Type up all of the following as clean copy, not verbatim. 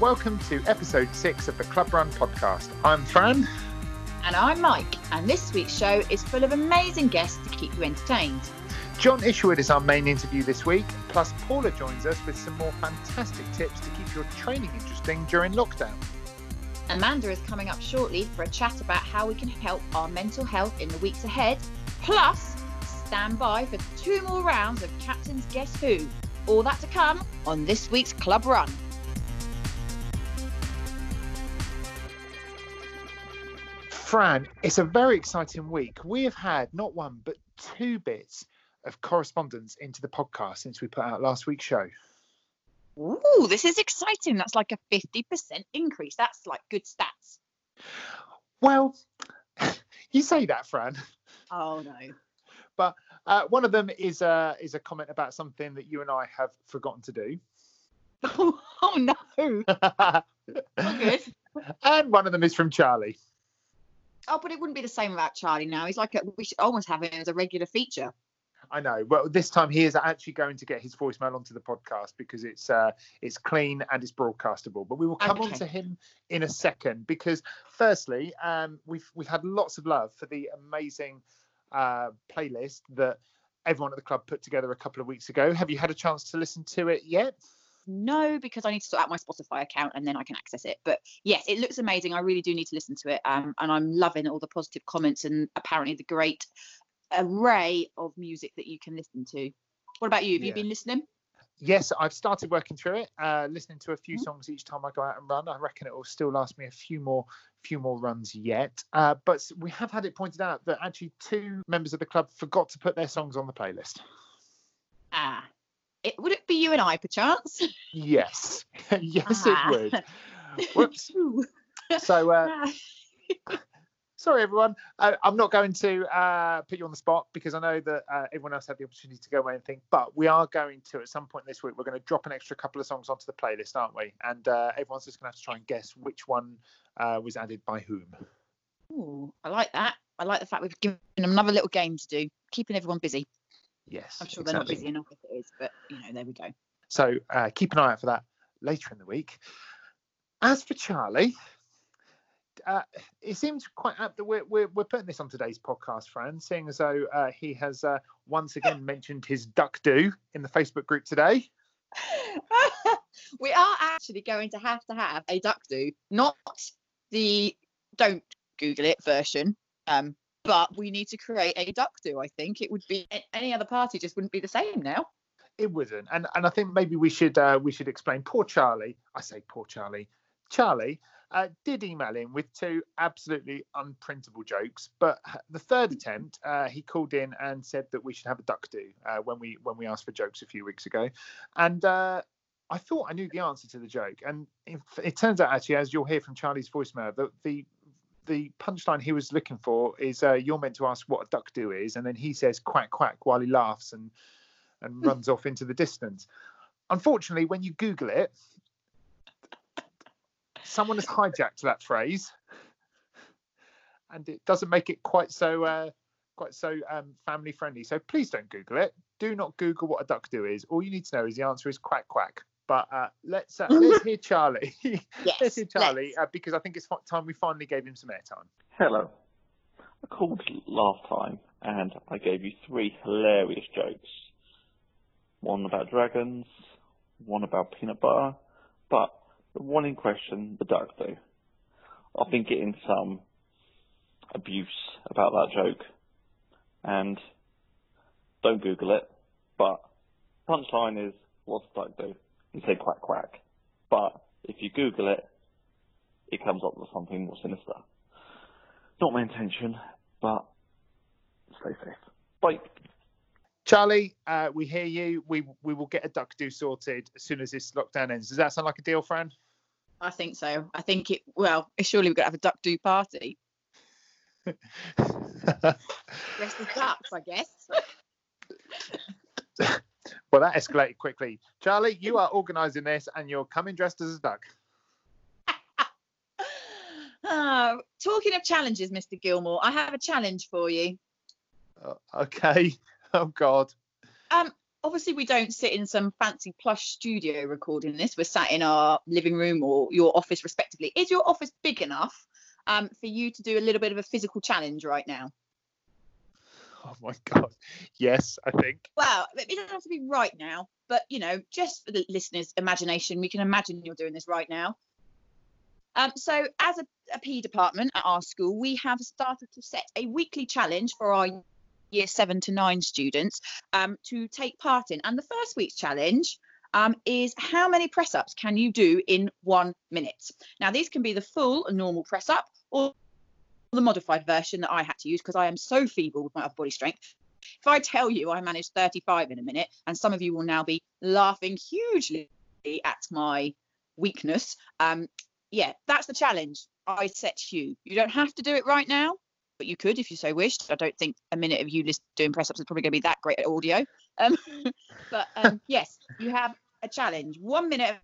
welcome to episode 6 of the Club Run podcast. I'm Fran. And I'm Mike, and this week's show is full of amazing guests to keep you entertained. John Isherwood is our main interview this week, plus Paula joins us with some more fantastic tips to keep your training interesting during lockdown. Amanda is coming up shortly for a chat about how we can help our mental health in the weeks ahead, plus stand by for 2 more rounds of Captain's Guess Who. All that to come on this week's Club Run. Fran, it's a very exciting week. We have had not one, but 2 bits of correspondence into the podcast since we put out last week's show. Ooh, this is exciting. That's like a 50% increase. That's like good stats. Well, you say that, Fran. Oh, no. But one of them is a comment about something that you and I have forgotten to do. Oh, no. Not good. And one of them is from Charlie. Oh, but it wouldn't be the same without Charlie now. He's like, we should almost have him as a regular feature. I know. Well, this time he is actually going to get his voicemail onto the podcast because it's clean and it's broadcastable. But we will come on to him in a second because, firstly, we've had lots of love for the amazing playlist that everyone at the club put together a couple of weeks ago. Have you had a chance to listen to it yet? No, because I need to sort out my Spotify account and then I can access it. But yes, it looks amazing. I really do need to listen to it. And I'm loving all the positive comments and apparently the great array of music that you can listen to. What about you? Have you been listening? Yes, I've started working through it, listening to a few songs each time I go out and run. I reckon it will still last me a few more runs yet. But we have had it pointed out that actually 2 members of the club forgot to put their songs on the playlist. Ah, would it be you and I, perchance? Yes. Yes, it would. Whoops. So, sorry, everyone. I'm not going to put you on the spot because I know that everyone else had the opportunity to go away and think, but we are going to, at some point this week, we're going to drop an extra couple of songs onto the playlist, aren't we? And everyone's just going to have to try and guess which one was added by whom. Ooh, I like that. I like the fact we've given them another little game to do, keeping everyone busy. Yes, I'm sure they're not busy enough if it is, but, you know, there we go. So keep an eye out for that later in the week. As for Charlie... it seems quite apt that we're putting this on today's podcast, Fran, seeing as though he has once again mentioned his duck do in the Facebook group today. We are actually going to have a duck do, not the don't Google it version, but we need to create a duck do. I think it would be any other party just wouldn't be the same now. It wouldn't, and I think maybe we should explain. Poor Charlie, I say poor Charlie. Charlie did email in with 2 absolutely unprintable jokes, but the third attempt, he called in and said that we should have a duck do when we asked for jokes a few weeks ago, and I thought I knew the answer to the joke, and it turns out actually, as you'll hear from Charlie's voicemail, that the punchline he was looking for is you're meant to ask what a duck do is, and then he says quack quack while he laughs and runs off into the distance. Unfortunately, when you Google it, someone has hijacked that phrase, and it doesn't make it quite so family friendly. So please don't Google it. Do not Google what a duck do is. All you need to know is the answer is quack quack. But let's hear Charlie. Yes, let's hear Charlie because I think it's time we finally gave him some airtime. Hello, I called last time and I gave you 3 hilarious jokes. One about dragons, one about peanut butter, but the one in question, the duck do. I've been getting some abuse about that joke, and don't Google it, but punchline is, what's the duck do? You say quack quack, but if you Google it, it comes up with something more sinister. Not my intention, but stay safe. Bye. Charlie, we hear you. We will get a duck do sorted as soon as this lockdown ends. Does that sound like a deal, Fran? I think so. I think it. Well, surely we've got to have a duck do party. Rest of ducks, I guess. Well, that escalated quickly. Charlie, you are organising this, and you're coming dressed as a duck. Talking of challenges, Mr. Gilmore, I have a challenge for you. Okay. Oh, God. obviously we don't sit in some fancy plush studio recording this. We're sat in our living room or your office respectively. Is your office big enough for you to do a little bit of a physical challenge right now? Oh my God. Yes, I think. Well, it doesn't have to be right now, but, you know, just for the listeners' imagination, we can imagine you're doing this right now. So as a PE department at our school, we have started to set a weekly challenge for our year 7 to 9 students to take part in. And the first week's challenge is how many press-ups can you do in 1 minute? Now, these can be the full normal press-up or the modified version that I had to use because I am so feeble with my upper body strength. If I tell you I managed 35 in a minute, and some of you will now be laughing hugely at my weakness, yeah, that's the challenge I set you. You don't have to do it right now, but you could if you so wished. I don't think a minute of you doing press-ups is probably going to be that great at audio. But yes, you have a challenge. 1 minute of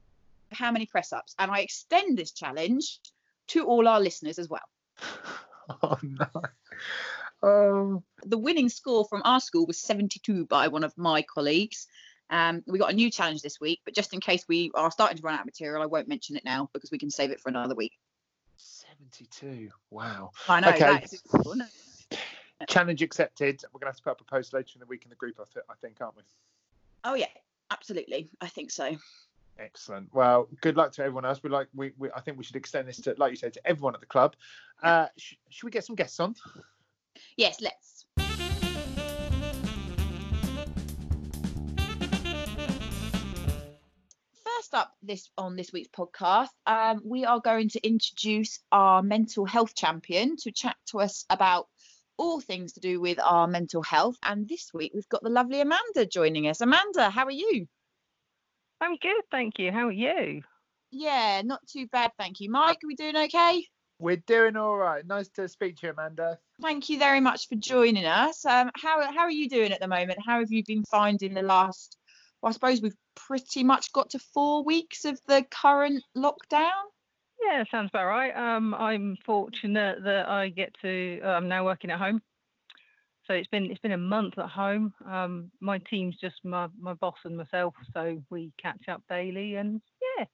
how many press-ups. And I extend this challenge to all our listeners as well. Oh, no. The winning score from our school was 72 by one of my colleagues. We got a new challenge this week, but just in case we are starting to run out of material, I won't mention it now because we can save it for another week. 72. Wow. I know. Okay. That is cool. Challenge accepted. We're going to have to put up a post later in the week in the group, I think, aren't we? Oh, yeah, absolutely. I think so. Excellent. Well, good luck to everyone else. I think we should extend this to, like you said, to everyone at the club. Should we get some guests on? Yes, let's. First up on this week's podcast, we are going to introduce our mental health champion to chat to us about all things to do with our mental health. And this week we've got the lovely Amanda joining us. Amanda, how are you? I'm good, thank you. How are you? Yeah, not too bad, thank you. Mike, are we doing okay? We're doing all right. Nice to speak to you, Amanda. Thank you very much for joining us. How are you doing at the moment? How have you been finding the last, well, I suppose we've pretty much got to 4 weeks of the current lockdown? Yeah, sounds about right. I'm fortunate that I get to, I'm now working at home. So it's been a month at home. My team's just my boss and myself, so we catch up daily, and yeah,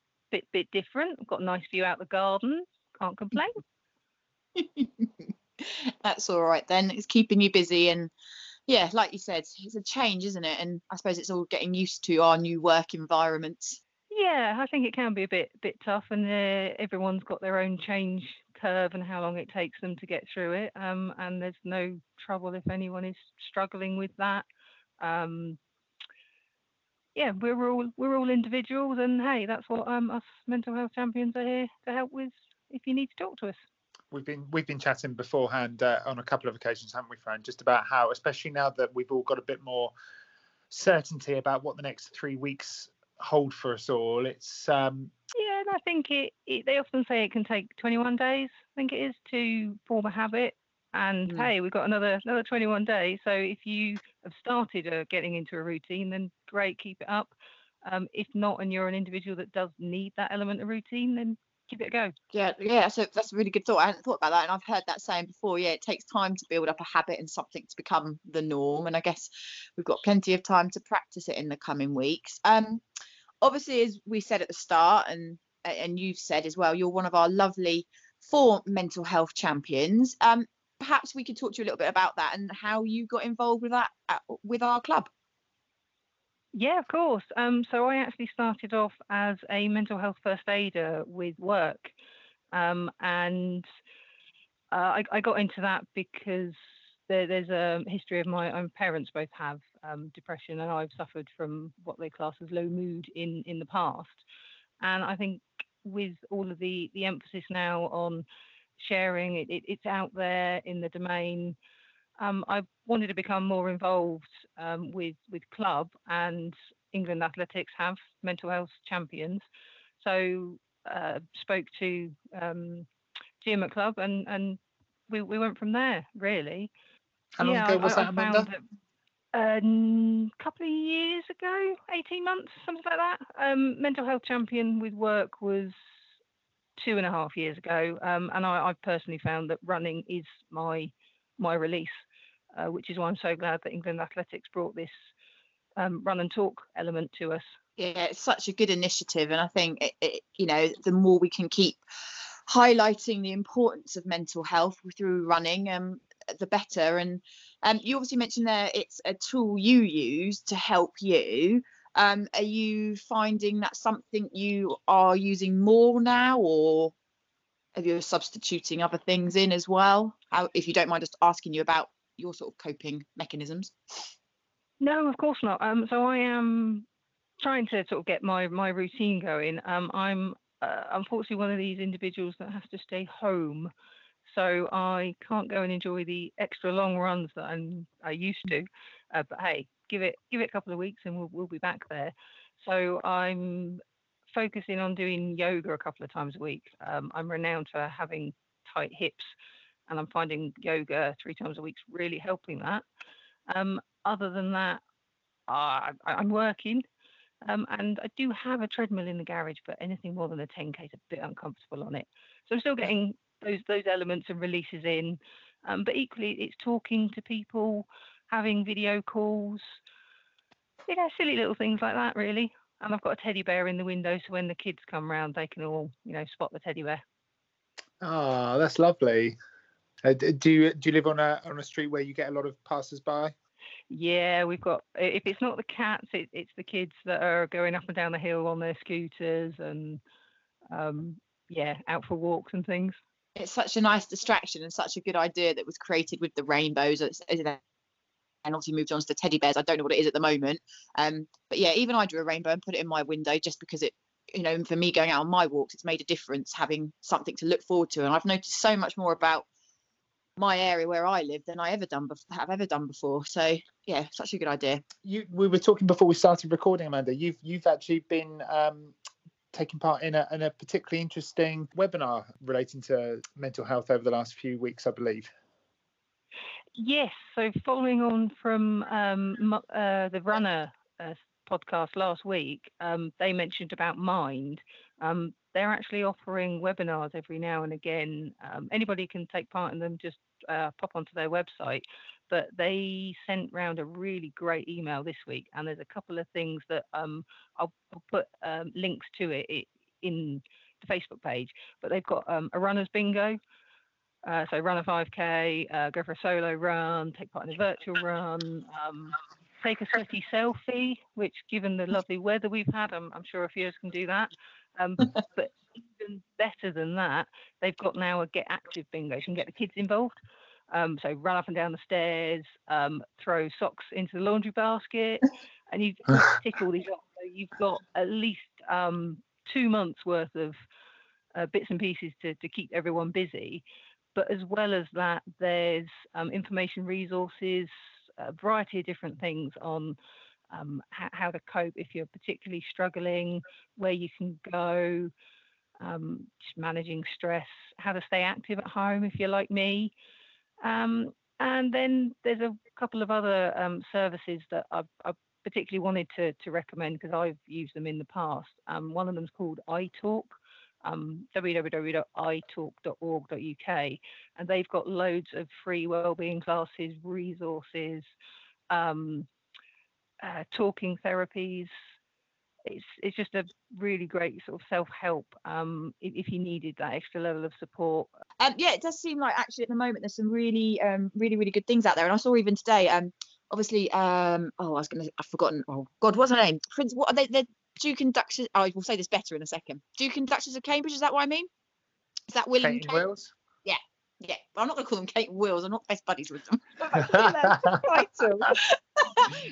bit different. I've got a nice view out the garden. Can't complain. That's all right then. It's keeping you busy, and yeah, like you said, it's a change, isn't it? And I suppose it's all getting used to our new work environments. Yeah, I think it can be a bit tough, and everyone's got their own change curve and how long it takes them to get through it, and there's no trouble if anyone is struggling with that. Yeah, we're all individuals, and hey, that's what us mental health champions are here to help with if you need to talk to us. We've been chatting beforehand on a couple of occasions, haven't we, Fran, just about how, especially now that we've all got a bit more certainty about what the next 3 weeks hold for us all, it's yeah, and I think they often say it can take 21 days, I think it is, to form a habit, and hey, we've got another 21 days, so if you have started getting into a routine, then great, keep it up. If not, and you're an individual that does need that element of routine, then give it a go. Yeah, so that's a really good thought. I hadn't thought about that, and I've heard that saying before. Yeah, it takes time to build up a habit and something to become the norm, and I guess we've got plenty of time to practice it in the coming weeks. Obviously, as we said at the start, and you've said as well, you're one of our lovely 4 mental health champions. Perhaps we could talk to you a little bit about that and how you got involved with that with our club. Yeah, of course. So I actually started off as a mental health first aider with work, and I got into that because there's a history of my own parents both have depression, and I've suffered from what they class as low mood in the past. And I think with all of the emphasis now on sharing, it's out there in the domain. I wanted to become more involved with club, and England Athletics have mental health champions. So spoke to Jim at club, and we went from there, really. How long ago was that, Amanda? A couple of years ago, 18 months, something like that. Mental health champion with work was 2.5 years ago, and I personally found that running is my release, which is why I'm so glad that England Athletics brought this run and talk element to us. Yeah, it's such a good initiative, and I think the more we can keep highlighting the importance of mental health through running, the better. And you obviously mentioned there it's a tool you use to help you. Are you finding that something you are using more now, or are you substituting other things in as well? If you don't mind just asking you about your sort of coping mechanisms. No, of course not. So I am trying to sort of get my routine going. I'm unfortunately one of these individuals that has to stay home, so I can't go and enjoy the extra long runs that I used to. But hey, give it a couple of weeks and we'll be back there. So I'm focusing on doing yoga a couple of times a week. I'm renowned for having tight hips, and I'm finding yoga 3 times a week really helping that. Other than that, I'm working. And I do have a treadmill in the garage, but anything more than a 10K is a bit uncomfortable on it. So I'm still getting those elements and releases in. But equally, it's talking to people, having video calls, silly little things like that, really. And I've got a teddy bear in the window, so when the kids come round, they can all, spot the teddy bear. Oh, that's lovely. Do you live on a street where you get a lot of passers-by? Yeah, we've got, if it's not the cats, it's the kids that are going up and down the hill on their scooters and out for walks and things. It's such a nice distraction and such a good idea that was created with the rainbows, and obviously moved on to the teddy bears. I don't know what it is at the moment, but yeah, even I drew a rainbow and put it in my window just because it, for me going out on my walks, it's made a difference having something to look forward to. And I've noticed so much more about my area where I live than I've ever done before. So yeah, such a good idea. We were talking before we started recording, Amanda. You've actually been taking part in a particularly interesting webinar relating to mental health over the last few weeks, I believe. Yes. So following on from the Runner podcast last week, they mentioned about Mind. They're actually offering webinars every now and again. Anybody can take part in them, just pop onto their website. But they sent round a really great email this week, and there's a couple of things that I'll put links to it in the Facebook page. But they've got a runner's bingo. So run a 5K, go for a solo run, take part in a virtual run, take a sweaty selfie, which given the lovely weather we've had, I'm sure a few of us can do that. But even better than that, they've got now a get active bingo. You can get the kids involved. So run up and down the stairs, throw socks into the laundry basket, and you tick all these off. So you've got at least 2 months worth of bits and pieces to keep everyone busy. But as well as that, there's information resources, a variety of different things on how to cope if you're particularly struggling, where you can go, just managing stress, how to stay active at home if you're like me. And then there's a couple of other services that I've particularly wanted to recommend because I've used them in the past. One of them is called iTalk. www.italk.org.uk, and they've got loads of free wellbeing classes, resources, talking therapies. It's just a really great sort of self-help if you needed that extra level of support. Yeah, it does seem like actually at the moment there's some really really really good things out there. And I saw even today obviously I've forgotten, oh god, what's her name? Prince, what are they? Duke and Duchess. I will say this better in a second. Duke and Duchess of Cambridge. Is that what I mean? Is that William? Kate and Wills. Yeah, yeah. Well, I'm not going to call them Kate and Wills. I'm not best buddies with them.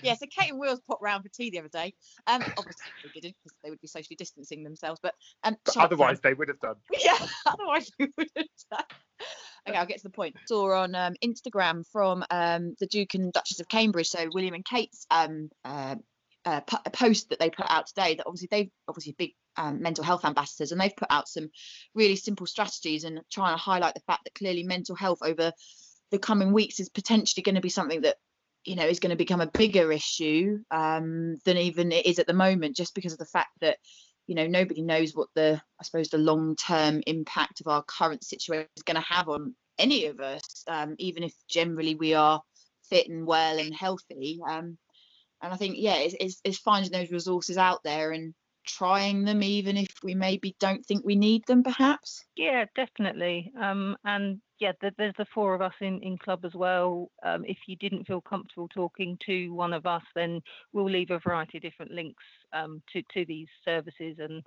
Yeah. So Kate and Wills popped round for tea the other day. Obviously they didn't because they would be socially distancing themselves. But otherwise they would have done. Yeah. Otherwise we would have done. Okay, I'll get to the point. I saw on Instagram from the Duke and Duchess of Cambridge. So William and Kate's. A post that they put out today that they've big mental health ambassadors, and they've put out some really simple strategies and trying to highlight the fact that clearly mental health over the coming weeks is potentially going to be something that is going to become a bigger issue than even it is at the moment, just because of the fact that nobody knows what the long-term impact of our current situation is going to have on any of us, even if generally we are fit and well and healthy. And I think, yeah, it's finding those resources out there and trying them, even if we maybe don't think we need them, perhaps. Yeah, definitely. And yeah, there's the four of us in club as well. If you didn't feel comfortable talking to one of us, then we'll leave a variety of different links to these services and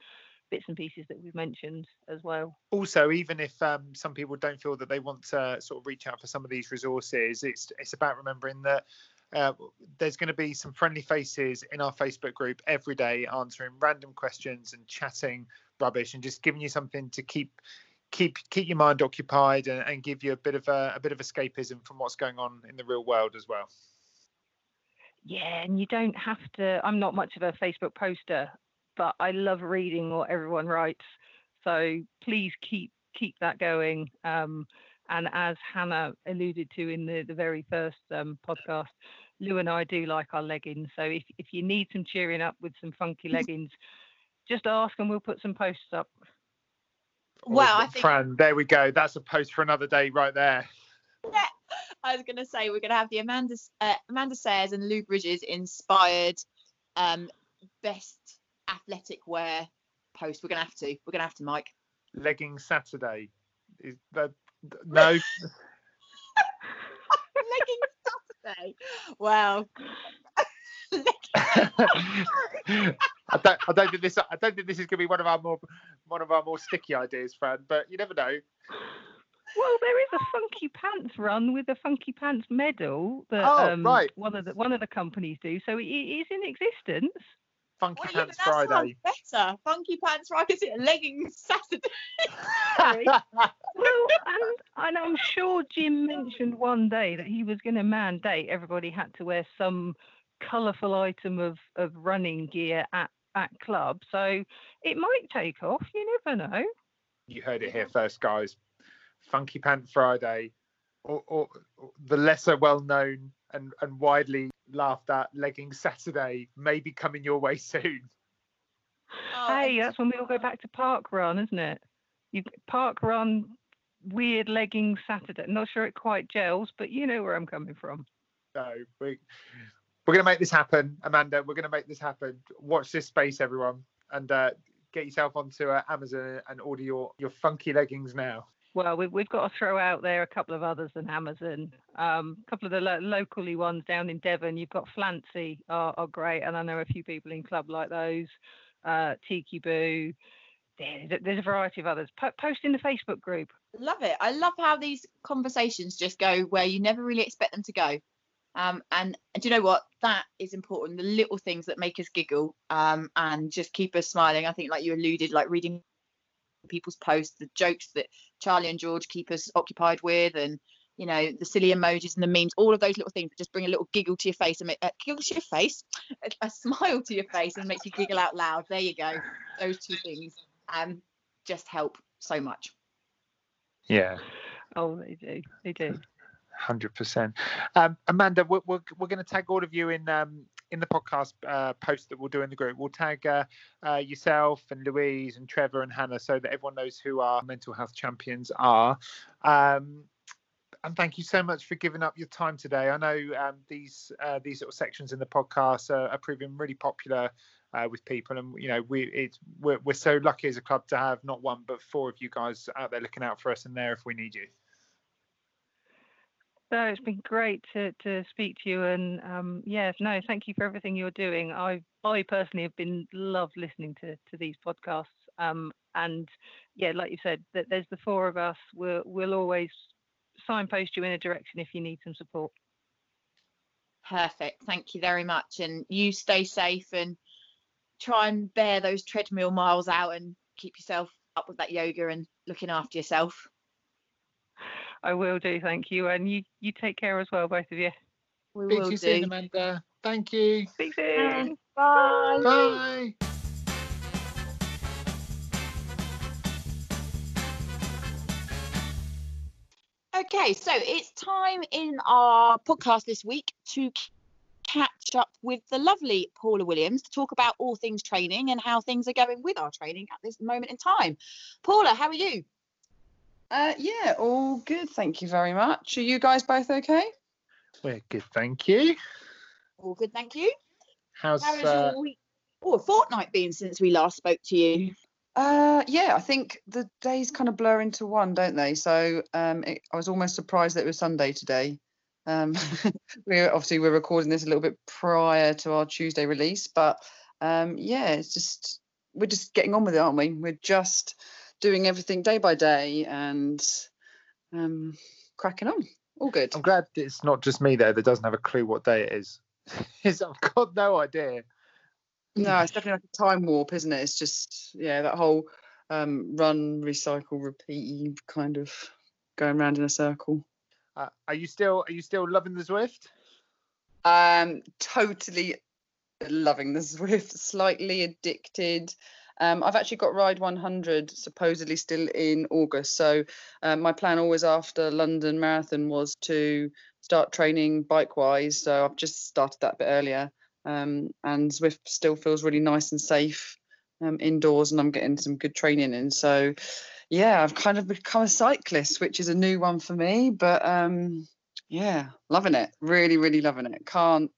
bits and pieces that we've mentioned as well. Also, even if some people don't feel that they want to sort of reach out for some of these resources, it's about remembering that there's going to be some friendly faces in our Facebook group every day answering random questions and chatting rubbish and just giving you something to keep your mind occupied and give you a bit of escapism from what's going on in the real world as well. Yeah, and you don't have to. I'm not much of a Facebook poster, but I love reading what everyone writes. So please keep that going. And as Hannah alluded to in the very first podcast, Lou and I do like our leggings. So if you need some cheering up with some funky leggings, just ask and we'll put some posts up. Well, I think, Fran, there we go. That's a post for another day right there. Yeah, I was going to say, we're going to have the Amanda Sayers and Lou Bridges inspired best athletic wear post. We're going to have to, Mike. Legging Saturday. Is that? No. Legging Saturday. Wow. I don't think this is going to be one of our more sticky ideas, Fran. But you never know. Well, there is a funky pants run with a funky pants medal that right. one of the companies do, so it is in existence. Funky Pants Friday. Better Funky Pants Friday. Is it Leggings Saturday? Well, and I'm sure Jim mentioned one day that he was going to mandate everybody had to wear some colourful item of running gear at club, so it might take off. You never know. You heard it here first, guys. Funky Pant Friday, or the lesser well-known and widely laughed at Legging Saturday, may be coming your way soon. Hey, that's when we all go back to Park Run, isn't it? You Park Run, weird Legging Saturday. Not sure it quite gels, but you know where I'm coming from. No, we're going to make this happen, Amanda. We're going to make this happen. Watch this space, everyone, and get yourself onto Amazon and order your funky leggings now. Well, we've got to throw out there a couple of others than Amazon. A couple of the locally ones down in Devon. You've got Flancy are great, and I know a few people in club like those. Tiki Boo. There's a variety of others. Post in the Facebook group. Love it. I love how these conversations just go where you never really expect them to go. And do you know what? That is important. The little things that make us giggle and just keep us smiling. I think, like you alluded, like reading people's posts, the jokes that Charlie and George keep us occupied with, and you know, the silly emojis and the memes, all of those little things that just bring a little giggle to your face and make a smile to your face and make you giggle out loud. There you go. Those two things just help so much. Yeah. Oh, they do. 100%. Amanda, we're going to tag all of you in the podcast post that we'll do in the group. We'll tag yourself and Louise and Trevor and Hannah so that everyone knows who our mental health champions are. And thank you so much for giving up your time today. I know these sort of sections in the podcast are proving really popular with people, and you know we're so lucky as a club to have not one but four of you guys out there looking out for us and there if we need you. So it's been great to speak to you, and thank you for everything you're doing. I personally have been loved listening to these podcasts, and yeah, like you said, that there's the four of us. We'll always signpost you in a direction if you need some support. Perfect. Thank you very much, and you stay safe and try and bear those treadmill miles out and keep yourself up with that yoga and looking after yourself. I will do, thank you. And you take care as well, both of you. We will do. Speak to you soon, Amanda. Thank you. Speak soon. Bye. Bye. Bye. Okay, so it's time in our podcast this week to catch up with the lovely Paula Williams to talk about all things training and how things are going with our training at this moment in time. Paula, how are you? Yeah, all good. Thank you very much. Are you guys both okay? We're good, thank you. All good, thank you. How's your week? Oh, a fortnight been since we last spoke to you. Yeah, I think the days kind of blur into one, don't they? So I was almost surprised that it was Sunday today. We're recording this a little bit prior to our Tuesday release, but it's just, we're just getting on with it, aren't we? We're just doing everything day by day and cracking on. All good. I'm glad it's not just me though that doesn't have a clue what day it is. I've got no idea. No, it's definitely like a time warp, isn't it? It's just, that whole run, recycle, repeat kind of going round in a circle. Are you still loving the Zwift? Totally loving the Zwift. Slightly addicted. I've actually got Ride 100 supposedly still in August. So my plan always after London Marathon was to start training bike-wise. So I've just started that a bit earlier. And Zwift still feels really nice and safe indoors, and I'm getting some good training in. So, I've kind of become a cyclist, which is a new one for me. But, loving it. Really, really loving it. Can't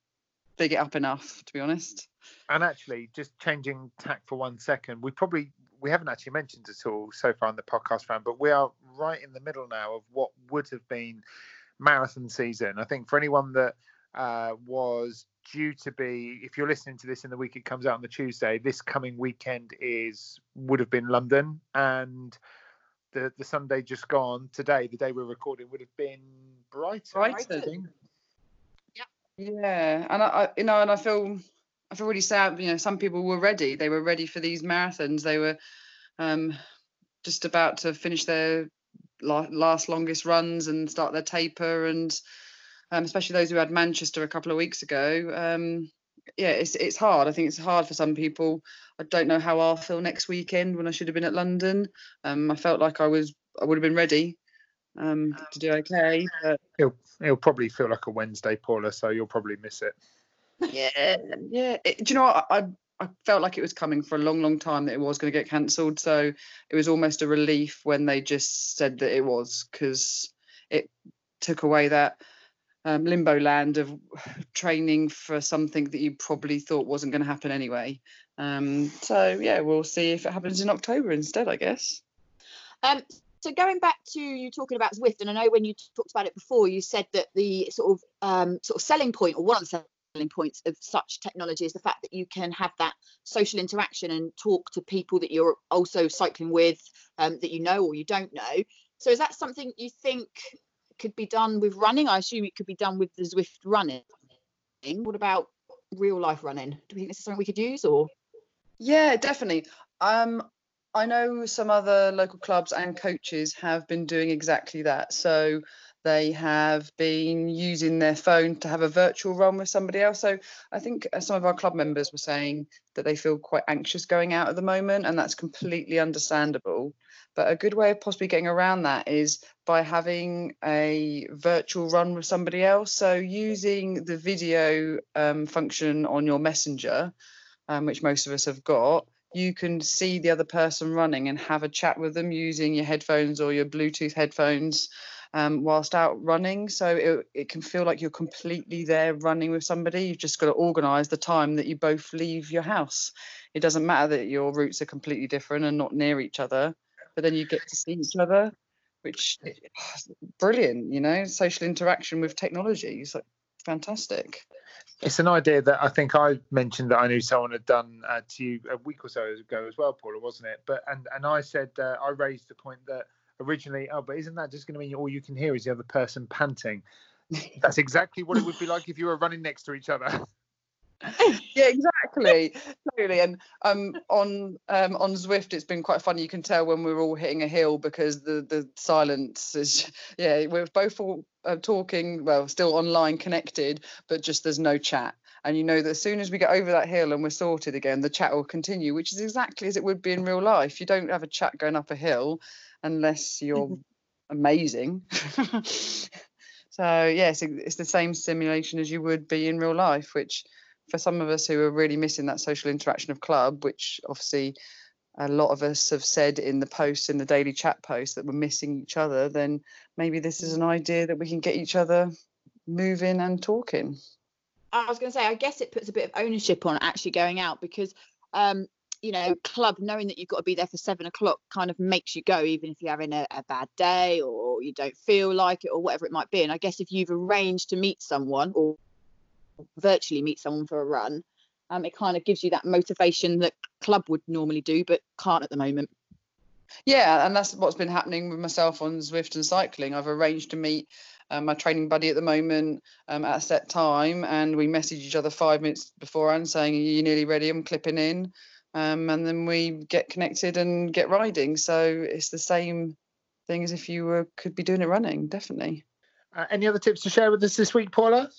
big it up enough, to be honest. And actually, just changing tack for 1 second, we haven't actually mentioned it all so far on the podcast round, but we are right in the middle now of what would have been marathon season. I think for anyone that was due to be, if you're listening to this in the week it comes out on the Tuesday, this coming weekend would have been London, and the Sunday just gone, today, the day we're recording, would have been Brighton. Yeah, and I feel really sad. Some people were ready. They were ready for these marathons. They were just about to finish their last longest runs and start their taper, and especially those who had Manchester a couple of weeks ago. It's hard. I think it's hard for some people. I don't know how I'll feel next weekend when I should have been at London. I felt like I would have been ready to do okay. But it'll probably feel like a Wednesday, Paula, so you'll probably miss it. Yeah. Do you know what? I felt like it was coming for a long, long time that it was going to get cancelled. So it was almost a relief when they just said that it was, because it took away that limbo land of training for something that you probably thought wasn't going to happen anyway. We'll see if it happens in October instead, I guess. So going back to you talking about Zwift, and I know when you talked about it before, you said that the sort of selling point, or one of the selling points of such technology, is the fact that you can have that social interaction and talk to people that you're also cycling with, that you know or you don't know. So is that something you think could be done with running? I assume it could be done with the Zwift running. What about real life running? Do we think this is something we could use? Or yeah, definitely. I know some other local clubs and coaches have been doing exactly that. So they have been using their phone to have a virtual run with somebody else. So I think some of our club members were saying that they feel quite anxious going out at the moment, and that's completely understandable. But a good way of possibly getting around that is by having a virtual run with somebody else. So using the video function on your messenger, which most of us have got, you can see the other person running and have a chat with them using your headphones or your Bluetooth headphones whilst out running. So it can feel like you're completely there running with somebody. You've just got to organise the time that you both leave your house. It doesn't matter that your routes are completely different and not near each other, but then you get to see each other, which is brilliant, social interaction with technology is like fantastic. It's an idea that I think I mentioned that I knew someone had done to you a week or so ago as well, Paula, wasn't it? But and I said, I raised the point that originally, but isn't that just going to mean all you can hear is the other person panting? That's exactly what it would be like if you were running next to each other. Yeah, exactly. Totally. And on Zwift, it's been quite funny. You can tell when we're all hitting a hill because the silence is, we're both all talking, still online connected, but just there's no chat. And that as soon as we get over that hill and we're sorted again, the chat will continue, which is exactly as it would be in real life. You don't have a chat going up a hill unless you're amazing. So, it's the same simulation as you would be in real life, which for some of us who are really missing that social interaction of club, which obviously a lot of us have said in the posts, in the daily chat posts, that we're missing each other, then maybe this is an idea that we can get each other moving and talking. I was going to say, I guess it puts a bit of ownership on actually going out, because, you know, club, knowing that you've got to be there for 7 o'clock kind of makes you go, even if you're having a bad day or you don't feel like it or whatever it might be. And I guess if you've arranged to meet someone or virtually meet someone for a run, it kind of gives you that motivation that club would normally do but can't at the moment. Yeah, and that's what's been happening with myself on Zwift and cycling. I've arranged to meet my training buddy at the moment at a set time, and we message each other 5 minutes beforehand saying, "Are you nearly ready? I'm clipping in." And then we get connected and get riding. So it's the same thing as if you were, could be doing it running, definitely. Any other tips to share with us this week, Paula?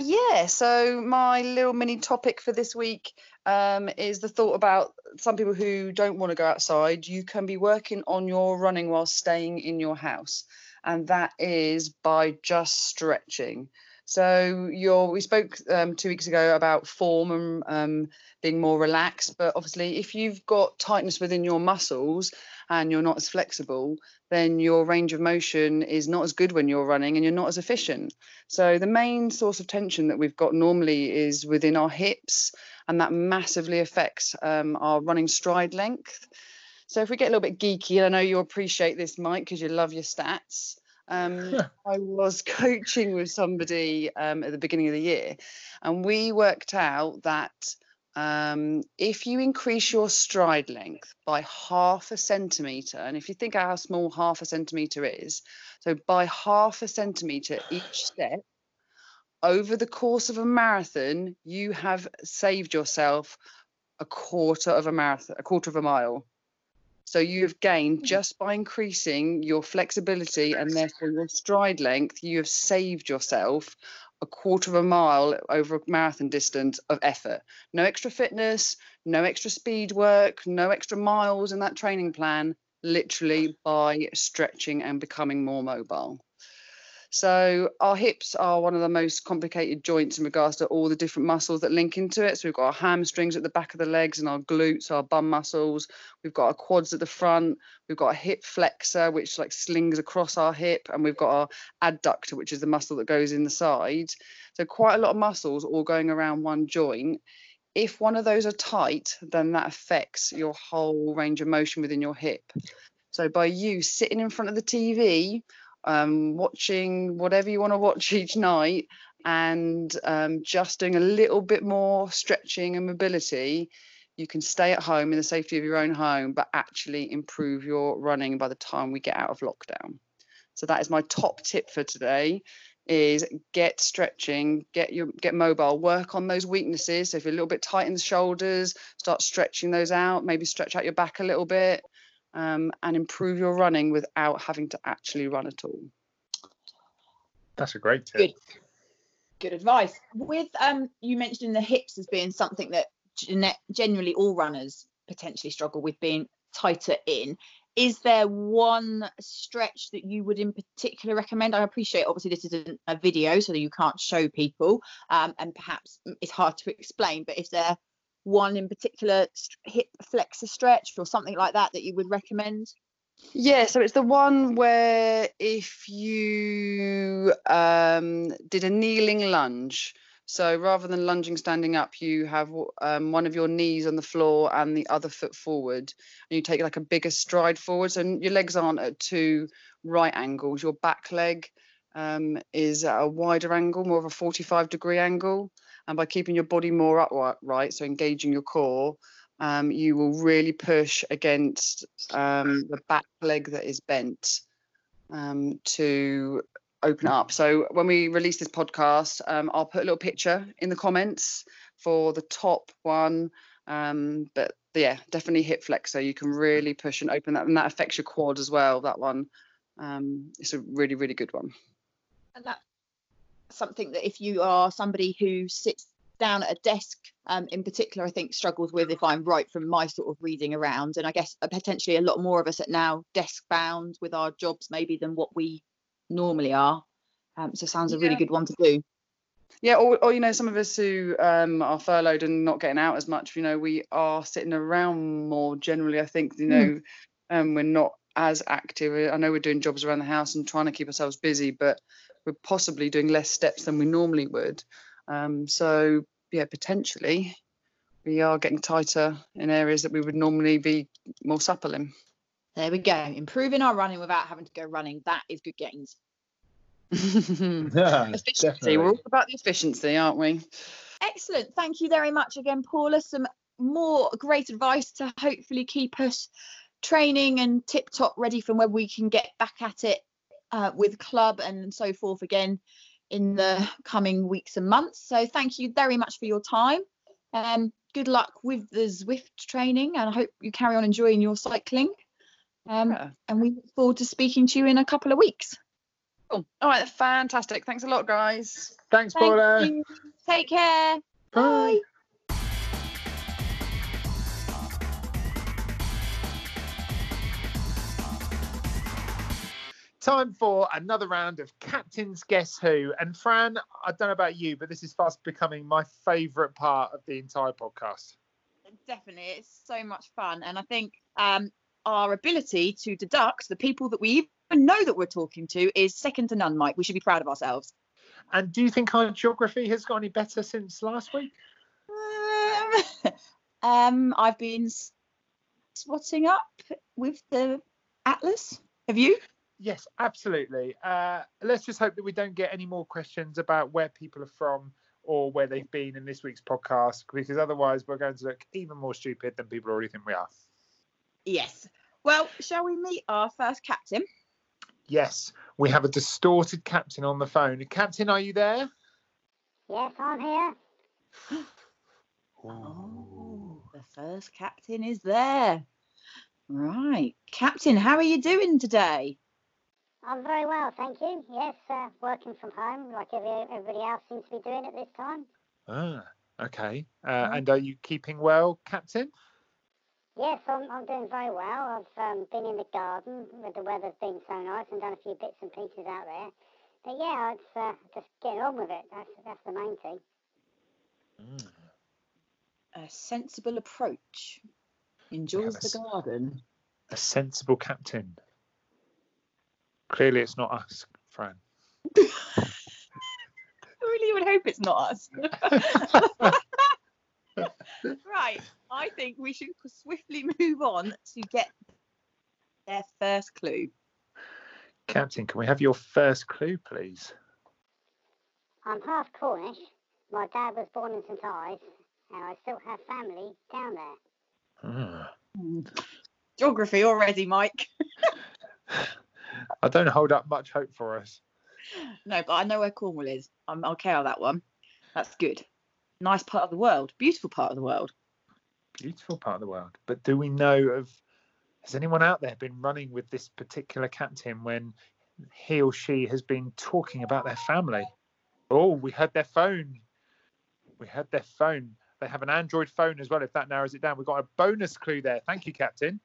Yeah, so my little mini topic for this week is the thought about some people who don't want to go outside. You can be working on your running while staying in your house, and that is by just stretching. So we spoke 2 weeks ago about form and being more relaxed, but obviously if you've got tightness within your muscles and you're not as flexible, then your range of motion is not as good when you're running and you're not as efficient. So the main source of tension that we've got normally is within our hips, and that massively affects our running stride length. So if we get a little bit geeky, and I know you'll appreciate this, Mike, because you love your stats. I was coaching with somebody at the beginning of the year, and we worked out that if you increase your stride length by 0.5 centimetre, and if you think how small 0.5 centimetre is, so by 0.5 centimetre each step, over the course of a marathon, you have saved yourself a quarter of a mile. So you have gained, just by increasing your flexibility and therefore your stride length, you have saved yourself a quarter of a mile over a marathon distance of effort. No extra fitness, no extra speed work, no extra miles in that training plan, literally by stretching and becoming more mobile. So our hips are one of the most complicated joints in regards to all the different muscles that link into it. So we've got our hamstrings at the back of the legs and our glutes, our bum muscles. We've got our quads at the front. We've got a hip flexor, which like slings across our hip. And we've got our adductor, which is the muscle that goes in the side. So quite a lot of muscles all going around one joint. If one of those are tight, then that affects your whole range of motion within your hip. So by you sitting in front of the TV, watching whatever you want to watch each night, and just doing a little bit more stretching and mobility, you can stay at home in the safety of your own home, but actually improve your running by the time we get out of lockdown. So that is my top tip for today, is get stretching, get mobile, work on those weaknesses. So if you're a little bit tight in the shoulders, start stretching those out, maybe stretch out your back a little bit. And improve your running without having to actually run at all. That's a great tip. Good advice. With you mentioned the hips as being something that generally all runners potentially struggle with, being tighter in. Is there one stretch that you would in particular recommend? I appreciate obviously this isn't a video, so you can't show people, and perhaps it's hard to explain, but is there one in particular hip flexor stretch or something like that that you would recommend? Yeah, so it's the one where if you did a kneeling lunge, so rather than lunging standing up, you have one of your knees on the floor and the other foot forward, and you take like a bigger stride forwards, and your legs aren't at two right angles. Your back leg is at a wider angle, more of a 45-degree angle. And by keeping your body more upright, so engaging your core, you will really push against the back leg that is bent to open up. So when we release this podcast, I'll put a little picture in the comments for the top one. But yeah, definitely hip flexor. You can really push and open that. And that affects your quad as well, that one. It's a really, really good one. And that something that if you are somebody who sits down at a desk in particular, I think struggles with, if I'm right from my sort of reading around, and I guess potentially a lot more of us are now desk bound with our jobs maybe than what we normally are, so sounds a really good one to do. Yeah, or you know, some of us who are furloughed and not getting out as much, you know, we are sitting around more generally, I think, you know. We're not as active. I know we're doing jobs around the house and trying to keep ourselves busy, but we're possibly doing less steps than we normally would, So yeah, potentially we are getting tighter in areas that we would normally be more supple in. There we go. Improving our running without having to go running. That is good gains. Yeah, efficiency. Definitely. We're all about the efficiency, aren't we? Excellent. Thank you very much again, Paula. Some more great advice to hopefully keep us training and tip-top ready for when we can get back at it with club and so forth again in the coming weeks and months. So thank you very much for your time. Good luck with the Zwift training, and I hope you carry on enjoying your cycling. And we look forward to speaking to you in a couple of weeks. Cool. All right, fantastic. Thanks a lot, guys. Thanks, Paula. Take care. Bye. Bye. Time for another round of Captain's Guess Who. And Fran, I don't know about you, but this is fast becoming my favourite part of the entire podcast. Definitely. It's so much fun. And I think our ability to deduct the people that we even know that we're talking to is second to none, Mike. We should be proud of ourselves. And do you think our geography has got any better since last week? I've been swatting up with the atlas. Have you? Yes, absolutely. Let's just hope that we don't get any more questions about where people are from or where they've been in this week's podcast, because otherwise we're going to look even more stupid than people already think we are. Yes. Well, shall we meet our first captain? Yes, we have a distorted captain on the phone. Captain, are you there? Yes, I'm here. Oh, the first captain is there. Right. Captain, how are you doing today? I'm very well, thank you. Yes, working from home like everybody else seems to be doing at this time. Ah, okay. And are you keeping well, Captain? Yes, I'm doing very well. I've been in the garden with the weather's been so nice and done a few bits and pieces out there. But yeah, it's just getting on with it. That's the main thing. Mm. A sensible approach. Enjoys the garden. A sensible captain. Clearly it's not us, Fran. I really would hope it's not us. Right, I think we should swiftly move on to get their first clue. Captain, can we have your first clue, please? I'm half Cornish. My dad was born in St Ives, and I still have family down there. Geography already, Mike. I don't hold up much hope for us. No, but I know where Cornwall is. I'm okay on that one. That's good. Nice part of the world. Beautiful part of the world. Beautiful part of the world. But do we know of... Has anyone out there been running with this particular captain when he or she has been talking about their family? Oh, we heard their phone. We heard their phone. They have an Android phone as well, if that narrows it down. We've got a bonus clue there. Thank you, Captain.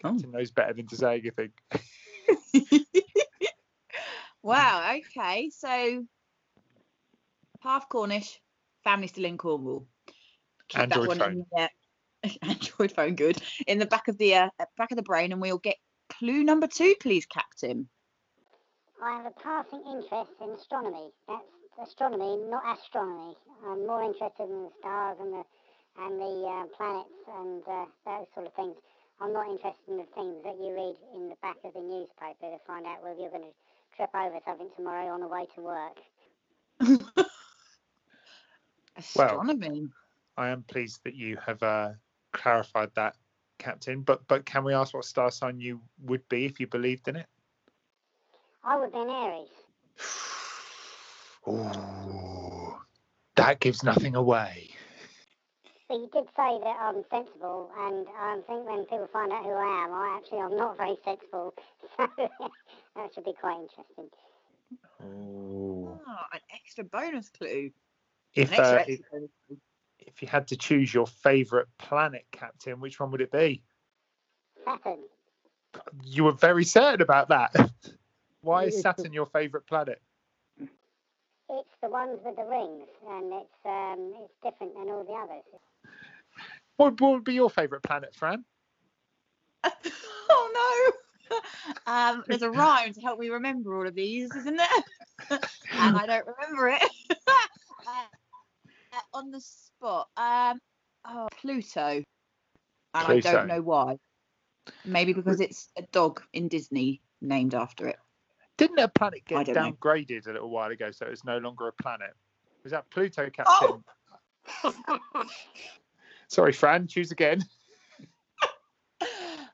Captain knows better than to say anything. Wow, okay. So... half Cornish, family still in Cornwall. Keep Android that one phone. Android phone, good. In the back of the brain, and we'll get clue number 2, please, Captain. I have a passing interest in astronomy. That's astronomy, not astronomy. I'm more interested in the stars and the planets and those sort of things. I'm not interested in the things that you read in the back of the newspaper to find out whether you're going to trip over something tomorrow on the way to work. Astronomy. Well, I am pleased that you have clarified that, Captain. But can we ask what star sign you would be if you believed in it? I would be an Aries. Ooh, that gives nothing away. But you did say that I'm sensible, and I think when people find out who I am, I'm not very sensible. So that should be quite interesting. Ooh. Oh, an extra bonus clue. If you had to choose your favourite planet, Captain, which one would it be? Saturn. You were very certain about that. Why is Saturn your favourite planet? It's the ones with the rings, and it's different than all the others. What would be your favourite planet, Fran? Oh, There's a rhyme to help me remember all of these, isn't there? And I don't remember it. On the spot. Pluto. And Pluto. I don't know why. Maybe because it's a dog in Disney named after it. Didn't a planet get downgraded a little while ago, so it's no longer a planet? Was that Pluto, Captain? Oh! Sorry, Fran, choose again.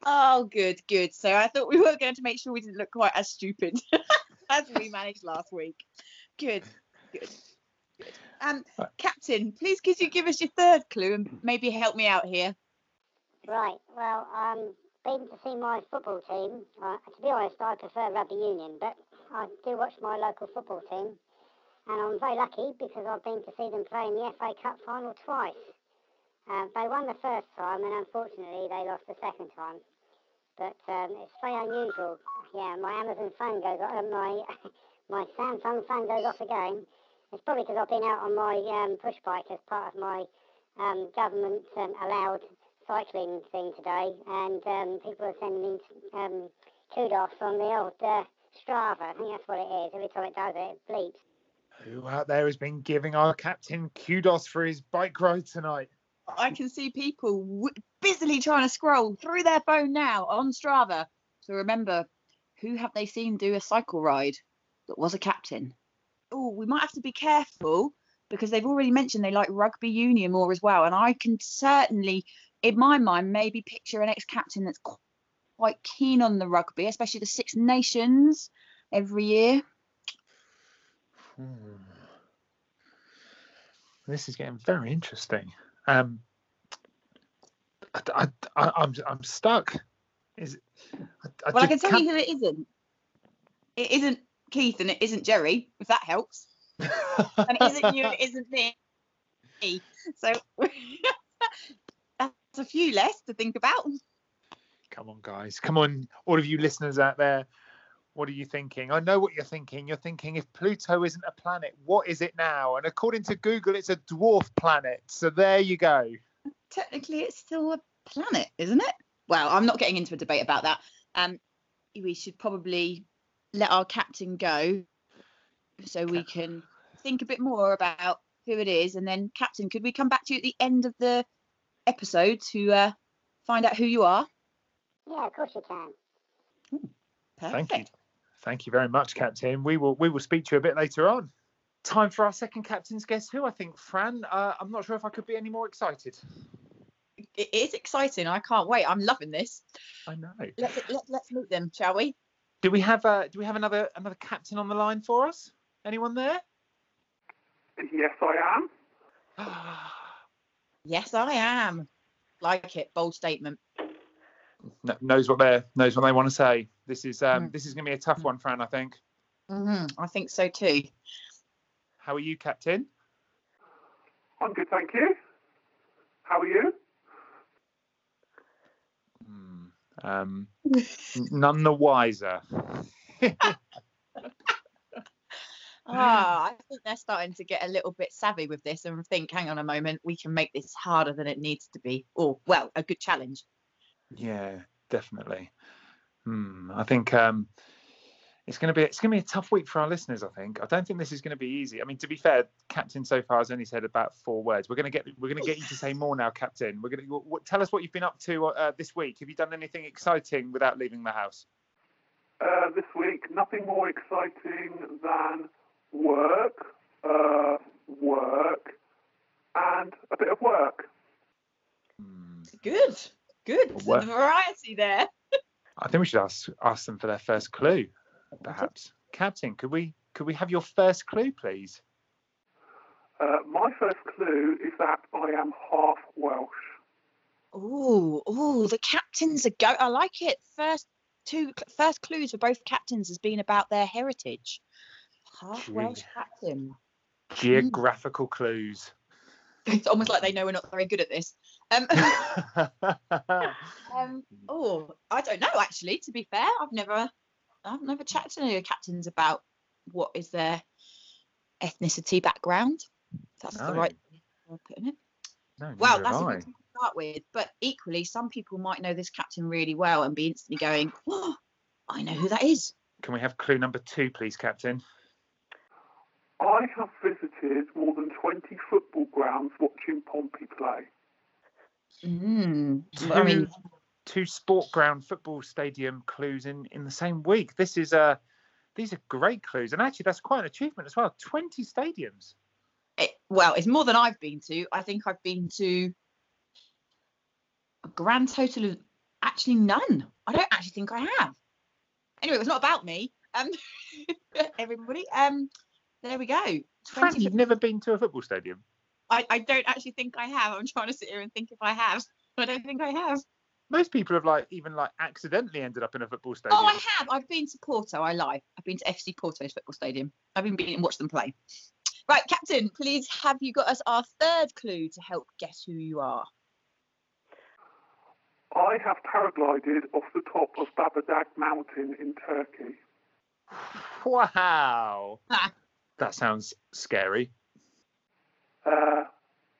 Oh, good, good. So I thought we were going to make sure we didn't look quite as stupid as we managed last week. Good, good, good. Right. Captain, please could you give us your third clue and maybe help me out here? Right, well, been to see my football team. To be honest, I prefer rugby union, but I do watch my local football team. And I'm very lucky because I've been to see them play in the FA Cup final twice. They won the first time, and unfortunately they lost the second time. But it's very unusual. Yeah, my Amazon phone goes off, my Samsung phone goes off again. It's probably because I've been out on my push bike as part of my government-allowed cycling thing today, and people are sending me kudos on the old Strava. I think that's what it is. Every time it does it, it bleeps. Who out there has been giving our captain kudos for his bike ride tonight? I can see people busily trying to scroll through their phone now on Strava to remember who have they seen do a cycle ride that was a captain. Oh, we might have to be careful because they've already mentioned they like rugby union more as well. And I can certainly, in my mind, maybe picture an ex-captain that's quite keen on the rugby, especially the Six Nations every year. This is getting very interesting. I'm stuck. I can tell you who it isn't. It isn't Keith and it isn't Jerry, if that helps. And it isn't you and it isn't me. So that's a few less to think about. Come on, guys. Come on, all of you listeners out there. What are you thinking? I know what you're thinking. You're thinking, if Pluto isn't a planet, what is it now? And according to Google, it's a dwarf planet. So there you go. Technically, it's still a planet, isn't it? Well, I'm not getting into a debate about that. We should probably let our captain go so we can think a bit more about who it is. And then, Captain, could we come back to you at the end of the episode to find out who you are? Yeah, of course you can. Perfect. Thank you. Thank you very much, Captain. We will speak to you a bit later on. Time for our second captain's guess who, I think, Fran. I'm not sure if I could be any more excited. It is exciting. I can't wait. I'm loving this. I know. Let's meet them, shall we? Do we have another captain on the line for us? Anyone there? Yes, I am. Yes, I am. Like it. Bold statement. Knows what they want to say. This is going to be a tough one, Fran, I think. Mm-hmm. I think so too. How are you, Captain? I'm good, thank you. How are you? None the wiser. I think they're starting to get a little bit savvy with this and think, hang on a moment, we can make this harder than it needs to be. Or, well, a good challenge. Yeah, definitely. I think it's going to be a tough week for our listeners. I think I don't think this is going to be easy. I mean, to be fair, Captain so far has only said about 4 words. We're going to get you to say more now, Captain. Tell us what you've been up to this week. Have you done anything exciting without leaving the house? This week, nothing more exciting than work, and a bit of work. Good, good. There's a variety there. I think we should ask them for their first clue, perhaps. Captain, could we have your first clue, please? My first clue is that I am half Welsh. Oh, the captains are go. I like it. First clues for both captains has been about their heritage. Half Welsh captain. Geographical clues. It's almost like they know we're not very good at this. I don't know, actually, to be fair. I've never chatted to any of the captains about what is their ethnicity background. That's the right way of putting it. No, well, that's a good thing to start with. But equally, some people might know this captain really well and be instantly going, oh, I know who that is. Can we have clue number 2, please, Captain? I have visited more than 20 football grounds watching Pompey play. Two sport ground football stadium clues in the same week. These are great clues. And actually, that's quite an achievement as well. 20 stadiums. It's more than I've been to. I think I've been to a grand total of actually none. I don't actually think I have. Anyway, it was not about me. Everybody. There we go. Fran, you've never been to a football stadium? I don't actually think I have. I'm trying to sit here and think if I have. I don't think I have. Most people have even accidentally ended up in a football stadium. Oh, I have. I've been to Porto. I lie. I've been to FC Porto's football stadium. I've been and watched them play. Right, Captain, please have you got us our third clue to help guess who you are? I have paraglided off the top of Babadag Mountain in Turkey. Wow. That sounds scary.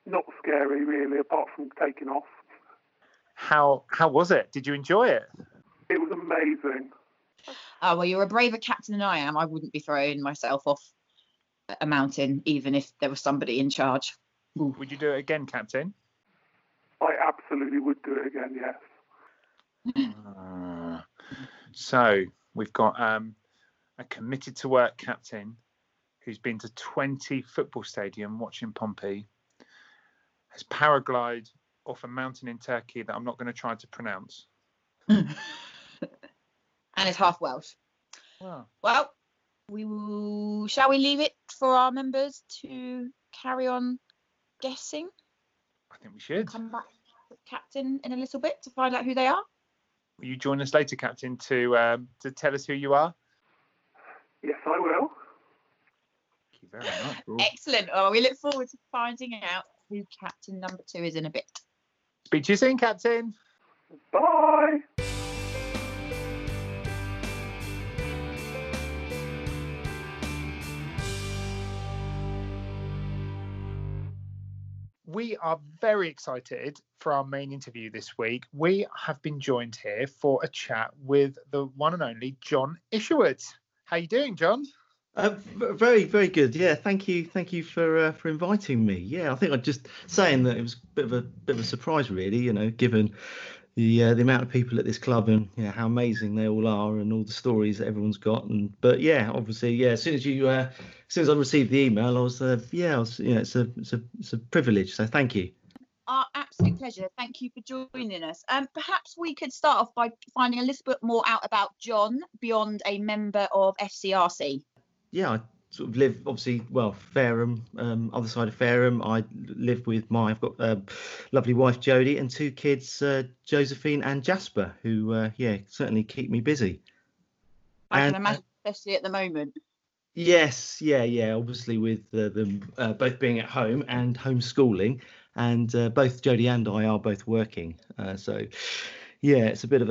Not scary, really, apart from taking off. How was it? Did you enjoy it? It was amazing. Oh, well, you're a braver captain than I am. I wouldn't be throwing myself off a mountain, even if there was somebody in charge. Ooh. Would you do it again, Captain? I absolutely would do it again, yes. So we've got a committed to work captain who's been to 20 football stadium watching Pompey, has paraglided off a mountain in Turkey that I'm not going to try to pronounce. And it's half Welsh. Wow. Well, shall we leave it for our members to carry on guessing? I think we should. Come back with Captain in a little bit to find out who they are. Will you join us later, Captain, to tell us who you are? Yes, I will. Thank you very much. Ooh. Excellent. Oh, we look forward to finding out who Captain number 2 is in a bit. Speak to you soon, Captain. Bye. We are very excited for our main interview this week. We have been joined here for a chat with the one and only John Isherwood. How are you doing, John? Very, very good. Yeah, thank you for inviting me. Yeah, I think I just saying that it was a bit of a surprise, really. You know, given the amount of people at this club and how amazing they all are and all the stories that everyone's got. But as soon as I received the email, I was it's a privilege. So thank you. Our absolute pleasure. Thank you for joining us. Perhaps we could start off by finding a little bit more out about John beyond a member of FCRC. Yeah, I sort of live, obviously, Fareham, other side of Fareham. I live with I've got a lovely wife, Jodie, and 2 kids, Josephine and Jasper, who, certainly keep me busy. I can imagine, especially at the moment. Yes, yeah, obviously with them both being at home and homeschooling, and both Jodie and I are both working. So, it's a bit of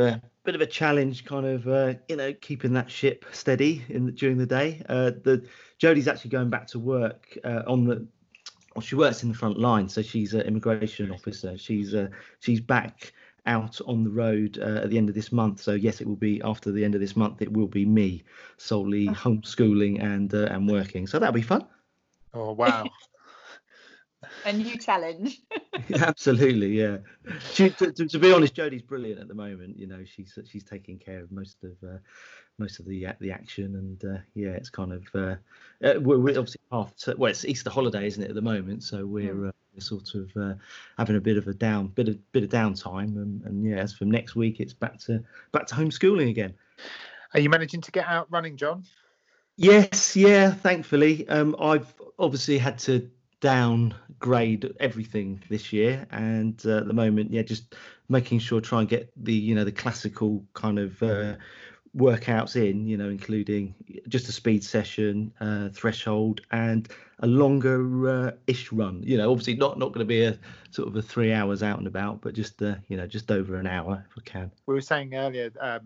a challenge, kind of, keeping that ship steady during the day. Jodie's actually going back to work she works in the front line, so she's an immigration officer. She's back out on the road at the end of this month. So yes, it will be after the end of this month. It will be me solely homeschooling and working. So that'll be fun. Oh wow! A new challenge. Absolutely, yeah. She, to be honest, Jodie's brilliant at the moment. You know, she's taking care of most of the action, and it's kind of we're obviously after. Well, it's Easter holiday, isn't it, at the moment? So we're sort of having a bit of downtime, and as from next week, it's back to homeschooling again. Are you managing to get out running, John? Yes, thankfully, I've obviously had to downgrade everything this year, and at the moment just making sure try and get the the classical kind of workouts in, including just a speed session, threshold, and a longer ish run, obviously not going to be a sort of a 3 hours out and about, but just just over an hour if we can. We were saying earlier that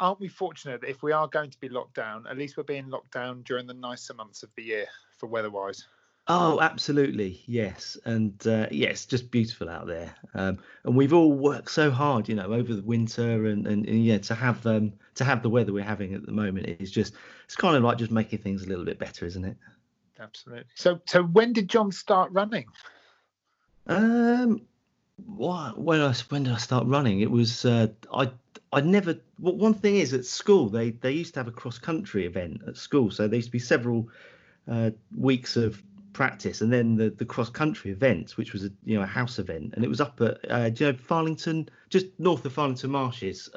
aren't we fortunate that if we are going to be locked down, at least we're being locked down during the nicer months of the year for weather wise Oh, absolutely. Yes. And yeah, it's just beautiful out there. And we've all worked so hard, you know, over the winter and yeah, to have the weather we're having at the moment is just, it's kind of like just making things a little bit better, isn't it? Absolutely. So when did John start running? When did I start running? It was, I never, well, one thing is at school, they used to have a cross country event at school. So there used to be several weeks of practice and then the cross country event, which was a, you know, a house event, and it was up at Farlington, just north of Farlington Marshes,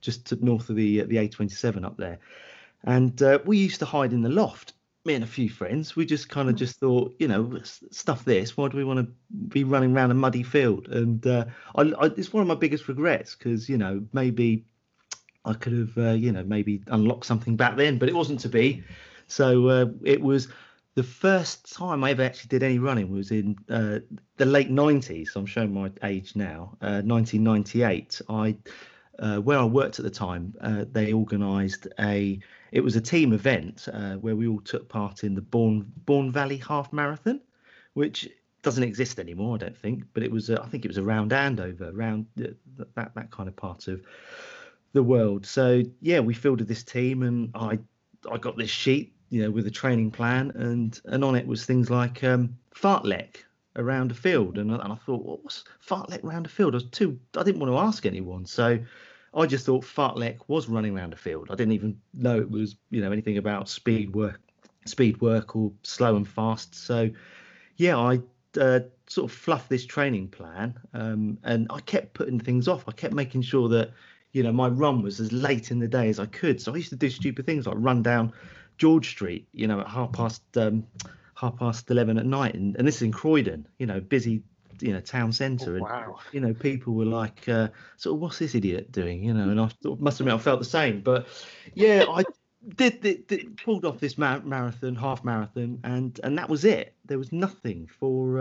just to north of the A27 up there. And we used to hide in the loft, me and a few friends. We just kind of just thought, you know, stuff this, why do we want to be running around a muddy field? And it's one of my biggest regrets, because, you know, maybe I could have maybe unlocked something back then, but it wasn't to be. So it was the first time I ever actually did any running was in the late 90s. So I'm showing my age now. 1998. Where I worked at the time, they organised it was a team event where we all took part in the Bourne Valley Half Marathon, which doesn't exist anymore, I don't think. But it was I think it was around Andover, around that kind of part of the world. So yeah, we fielded this team, and I got this sheet, you know, with a training plan, and on it was things like fartlek around a field, and I thought, well, what's fartlek around a field? I didn't want to ask anyone, so I just thought fartlek was running around a field. I didn't even know it was, you know, anything about speed work or slow and fast. So yeah, I sort of fluffed this training plan, and I kept putting things off. I kept making sure that, you know, my run was as late in the day as I could. So I used to do stupid things like run down George Street, you know, at half past 11 at night. And this is in Croydon, you know, busy, you know, town centre. Oh, wow. And, you know, people were like, sort of, what's this idiot doing? You know, and I must admit I felt the same. But yeah, I pulled off this marathon, half marathon, and that was it. There was nothing for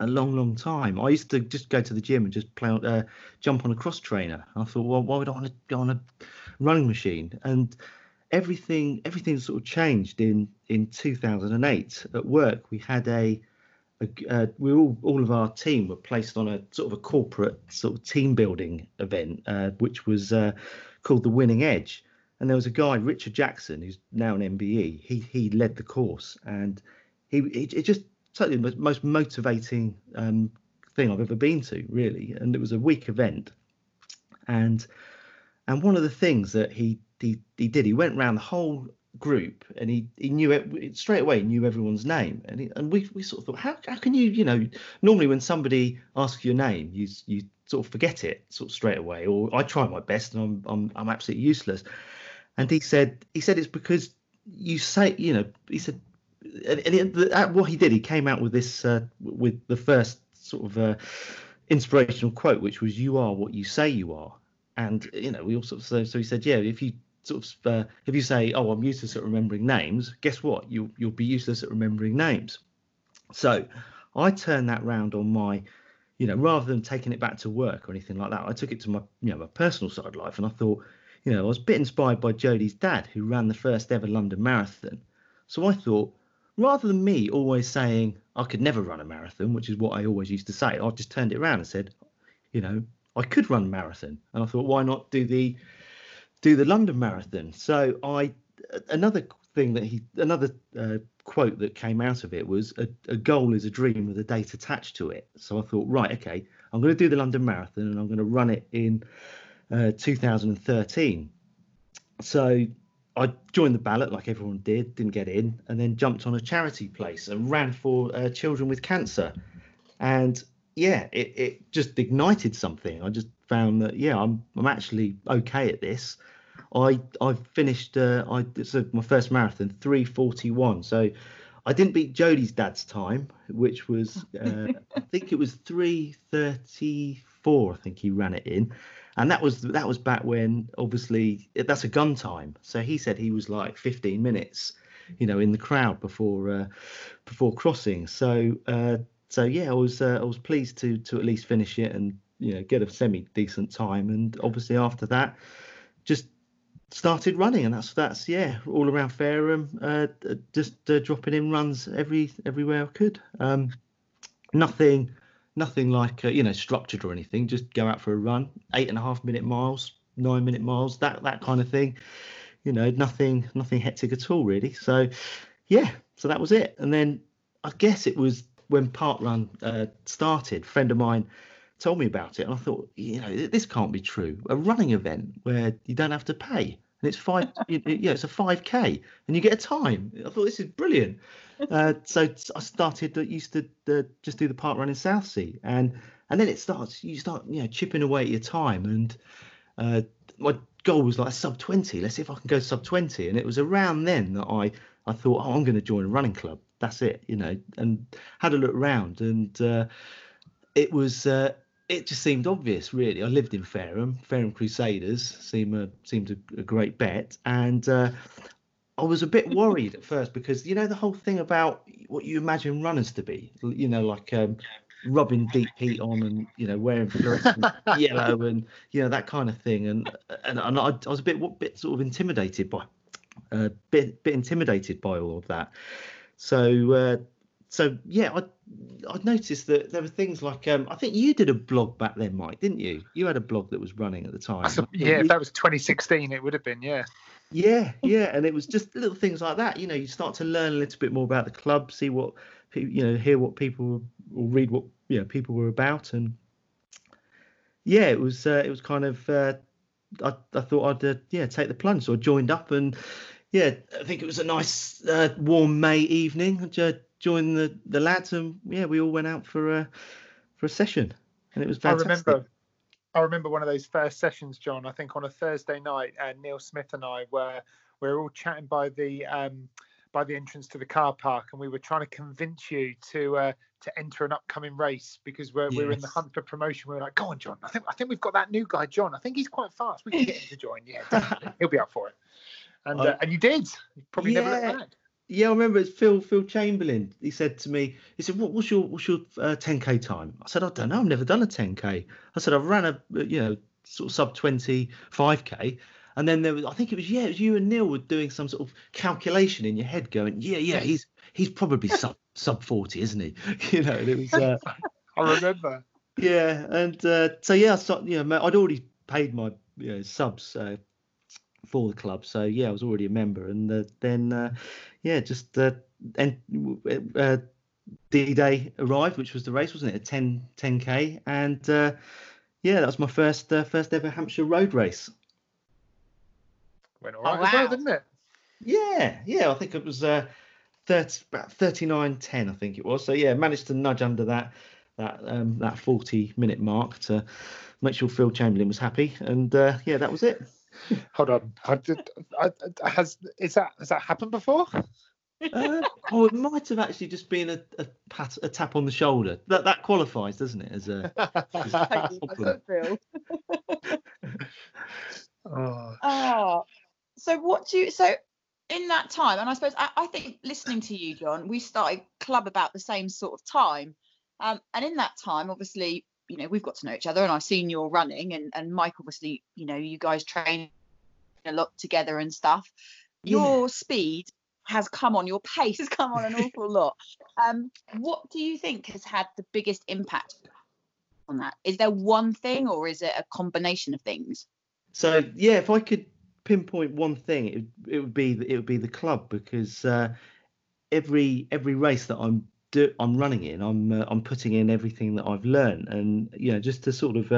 a long time. I used to just go to the gym and just play on, jump on a cross trainer. I thought, well, why would I want to go on a running machine? And everything sort of changed in 2008. At work, we had all of our team were placed on a sort of a corporate sort of team building event, which was called the Winning Edge. And there was a guy, Richard Jackson, who's now an MBE. He led the course, and he just totally the most motivating thing I've ever been to, really. And it was a week event, and one of the things that he did, he went around the whole group, and he knew it straight away, knew everyone's name, and we sort of thought, how can you, you know, normally when somebody asks your name, you sort of forget it sort of straight away, or I try my best and I'm absolutely useless. And he said it's because you say, you know, he said. And what he did, he came out with this, with the first sort of inspirational quote, which was, "You are what you say you are." And, you know, we all sort of, so he said, yeah, if you say, oh, I'm useless at remembering names, guess what? You'll be useless at remembering names. So I turned that round on my, you know, rather than taking it back to work or anything like that, I took it to my, you know, my personal side of life. And I thought, you know, I was a bit inspired by Jodie's dad, who ran the first ever London marathon. So I thought, rather than me always saying I could never run a marathon, which is what I always used to say, I just turned it around and said, you know, I could run a marathon. And I thought, why not do the London marathon? So another quote that came out of it was, a goal is a dream with a date attached to it. So I thought, right, okay, I'm going to do the London marathon, and I'm going to run it in 2013. So I joined the ballot like everyone did, didn't get in, and then jumped on a charity place and ran for children with cancer. And yeah, it just ignited something. I just found that, yeah, I'm actually okay at this. I finished my first marathon 3:41. So I didn't beat Jodie's dad's time, which was I think it was 3:34. I think he ran it in. And that was back when, obviously, that's a gun time. So he said he was like 15 minutes, you know, in the crowd before crossing. So yeah, I was pleased to at least finish it and, you know, get a semi decent time. And obviously after that, just started running, and that's all around Fareham, just dropping in runs everywhere I could. Nothing like structured or anything. Just go out for a run, 8.5 minute miles, 9 minute miles, that kind of thing. Nothing hectic at all, really. So that was it. And then I guess it was when Park Run started. A friend of mine told me about it, and I thought, this can't be true. A running event where you don't have to pay, and it's five. It's a 5K, and you get a time. I thought, this is brilliant. So I started. Used to just do the Park Run in Southsea, and then it starts. You start, chipping away at your time, and my goal was like sub 20. Let's see if I can go sub 20. And it was around then that I thought, I'm going to join a running club. That's it, and had a look round, and it just seemed obvious, really. I lived in Fareham. Fareham Crusaders seemed a great bet, and I was a bit worried at first because the whole thing about what you imagine runners to be, rubbing deep heat on and wearing fluorescent yellow and that kind of thing, and I was a bit sort of intimidated by all of that. I noticed that there were things like I think you did a blog back then, Mike, didn't you? You had a blog that was running at the time. If that was 2016, it would have been, yeah. Yeah, and it was just little things like that. You start to learn a little bit more about the club, see what hear what people or read what people were about, and it was kind of I thought I'd take the plunge, so I joined up and. Yeah, I think it was a nice warm May evening. I joined the lads, and we all went out for a session, and it was fantastic. I remember one of those first sessions, John. I think on a Thursday night, Neil Smith and I were all chatting by the entrance to the car park, and we were trying to convince you to enter an upcoming race because we were in the hunt for promotion. We were like, "Go on, John! I think we've got that new guy, John. I think he's quite fast. We can get him to join. Yeah, definitely. He'll be up for it." And you did. You probably never looked back. Yeah, I remember it's Phil Chamberlain. He said to me, what's your 10K time? I said, I don't know. I've never done a 10K. I said, I've ran a, sort of sub 20, 5K. And then there was, I think it was you and Neil were doing some sort of calculation in your head going, he's probably sub 40, isn't he? And it was. I remember. Yeah. And I'd already paid my subs, for the club, so I was already a member, and then D-Day arrived, which was the race, wasn't it? A 10K, and that was my first ever Hampshire road race. Went all right, well, didn't it? Yeah, I think it was about 39:10, I think it was. So managed to nudge under that 40-minute mark to make sure Phil Chamberlain was happy, and that was it. Hold on, has that happened before? It might have actually just been a tap on the shoulder. That qualifies, doesn't it? As a So what do you? So in that time, and I suppose I think listening to you, John, we started club about the same sort of time, and in that time, obviously. We've got to know each other, and I've seen your running, and Mike, obviously, you guys train a lot together and stuff. Your speed has come on, your pace has come on an awful lot. What do you think has had the biggest impact on that? Is there one thing, or is it a combination of things? So if I could pinpoint one thing, it would be the club, because every race that I'm running in, I'm putting in everything that I've learned, and just to sort of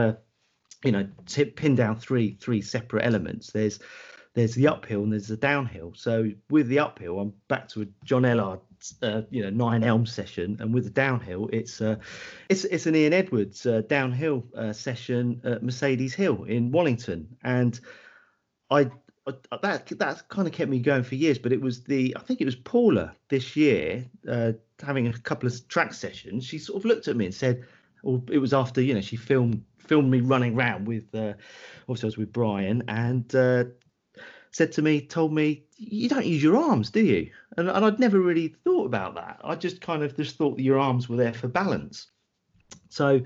pin down three separate elements. There's the uphill and there's the downhill. So with the uphill, I'm back to a John Ellard 9 Elm session, and with the downhill, it's an Ian Edwards downhill session at Mercedes Hill in Wallington, and that's kind of kept me going for years. But it was I think it was Paula this year having a couple of track sessions. She sort of looked at me and said, or it was after she filmed me running round with obviously I was with Brian, and said to me, told me, you don't use your arms, do you? And I'd never really thought about that. I just thought that your arms were there for balance. So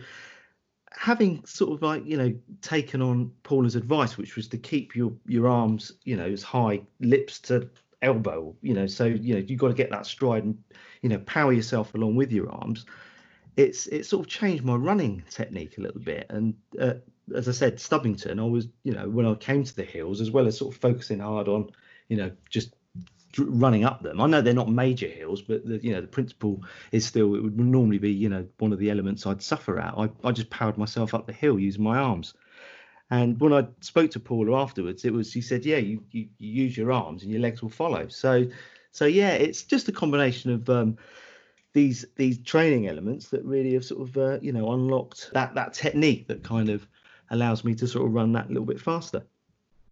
having sort of like, you know, taken on Paula's advice, which was to keep your arms, you know, as high, lips to elbow, you know, so, you know, you've got to get that stride and, you know, power yourself along with your arms. It sort of changed my running technique a little bit. And as I said, Stubbington, I was, you know, when I came to the hills, as well as sort of focusing hard on, you know, just running up them. I know they're not major hills, but the, you know, the principle is still, it would normally be, you know, one of the elements I'd suffer at. I just powered myself up the hill using my arms. And when I spoke to Paula afterwards, it was, she said, yeah, you use your arms and your legs will follow. So yeah, it's just a combination of these training elements that really have sort of, you know, unlocked that technique that kind of allows me to sort of run that little bit faster.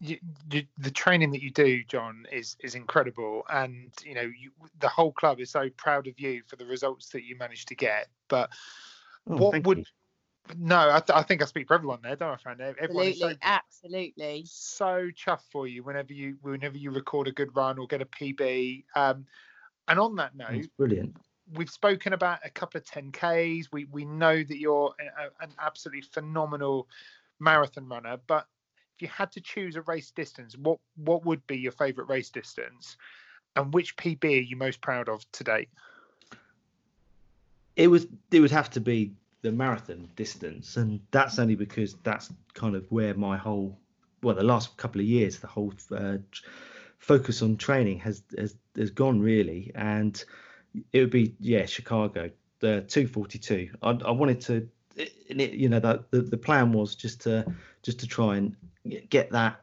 The training that you do, John, is incredible, and you know, the whole club is so proud of you for the results that you managed to get. But I think I speak for everyone there, don't I, Fran? Everyone is so chuffed for you whenever you record a good run or get a PB. And on that note, that's brilliant. We've spoken about a couple of 10Ks. We know that you're an absolutely phenomenal marathon runner, but if you had to choose a race distance, what would be your favourite race distance, and which PB are you most proud of to date? It would have to be the marathon distance, and that's only because that's kind of where my whole, well, the last couple of years, the whole focus on training has gone really, and it would be, yeah, Chicago, the 2:42. I wanted to, you know, that the plan was just to try and get that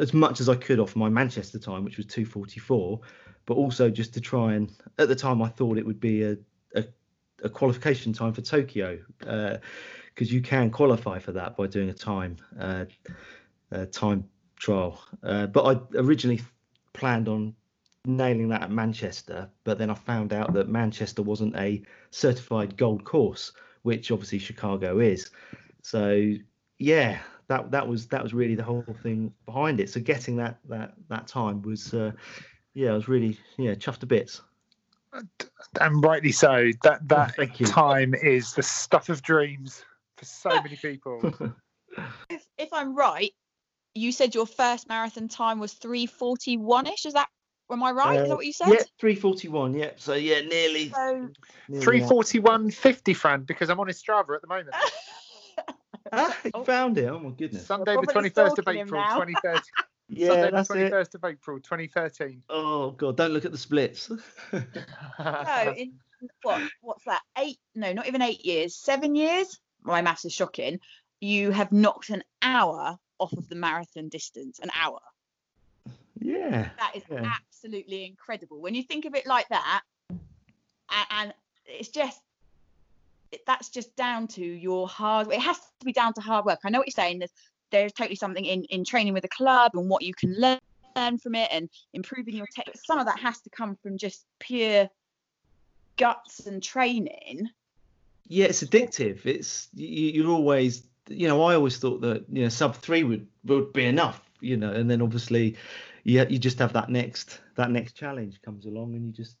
as much as I could off my Manchester time, which was 2:44, but also just to try and, at the time I thought it would be a qualification time for Tokyo, because you can qualify for that by doing a time trial. But I originally planned on nailing that at Manchester, but then I found out that Manchester wasn't a certified gold course, which obviously Chicago is. So yeah, that was really the whole thing behind it. So getting that time was, I was really, chuffed to bits. And rightly so. That time is the stuff of dreams for so many people. If I'm right, you said your first marathon time was 3:41-ish. Is that? Am I right? Is that what you said? Yeah, 3:41. Yeah. So yeah, nearly. So, 3:41:50, Fran, because I'm on his Strava at the moment. I found it. Oh my goodness. Sunday the 21st of April, 2013. Yeah, Sunday that's the 21st of April, 2013. Oh God! Don't look at the splits. No, in what's that? 8? No, not even 8 years. 7 years. My maths is shocking. You have knocked an hour off of the marathon distance. An hour. Yeah, that is absolutely incredible when you think of it like that, and it's just, that's just down to your hard work. It has to be down to hard work. I know what you're saying, there's totally something in training with the club and what you can learn from it and improving your tech. Some of that has to come from just pure guts and training. Yeah, it's addictive. It's you're always, you know, I always thought that, you know, sub 3 would be enough, you know, and then obviously you just have that next challenge comes along, and you just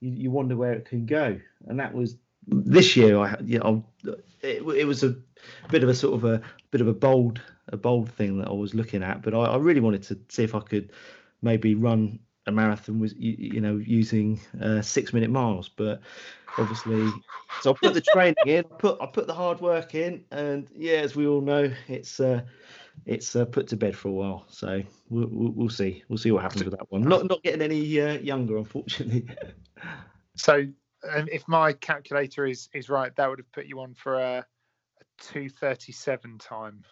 you wonder where it can go. And that was this year. It was a bit of a sort of a bold thing that I was looking at, but I really wanted to see if I could maybe run a marathon with using 6 minute miles. But obviously, so I put the training in, I put the hard work in, and yeah, as we all know, it's put to bed for a while, so we'll see. We'll see what happens with that one. Not getting any younger, unfortunately. So, if my calculator is right, that would have put you on for a 2:37 time.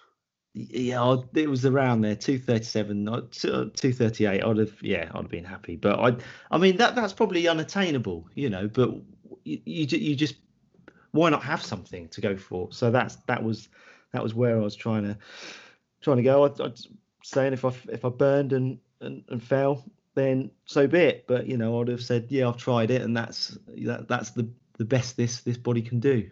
Yeah, it was around there, 2:37, 2:38. I'd have been happy, but I mean that's probably unattainable, you know. But you just, why not have something to go for? So that was where I was trying to go. I'd say, and if I burned and fell, then so be it. But you know, I'd have said, yeah, I've tried it, and that's the best this body can do.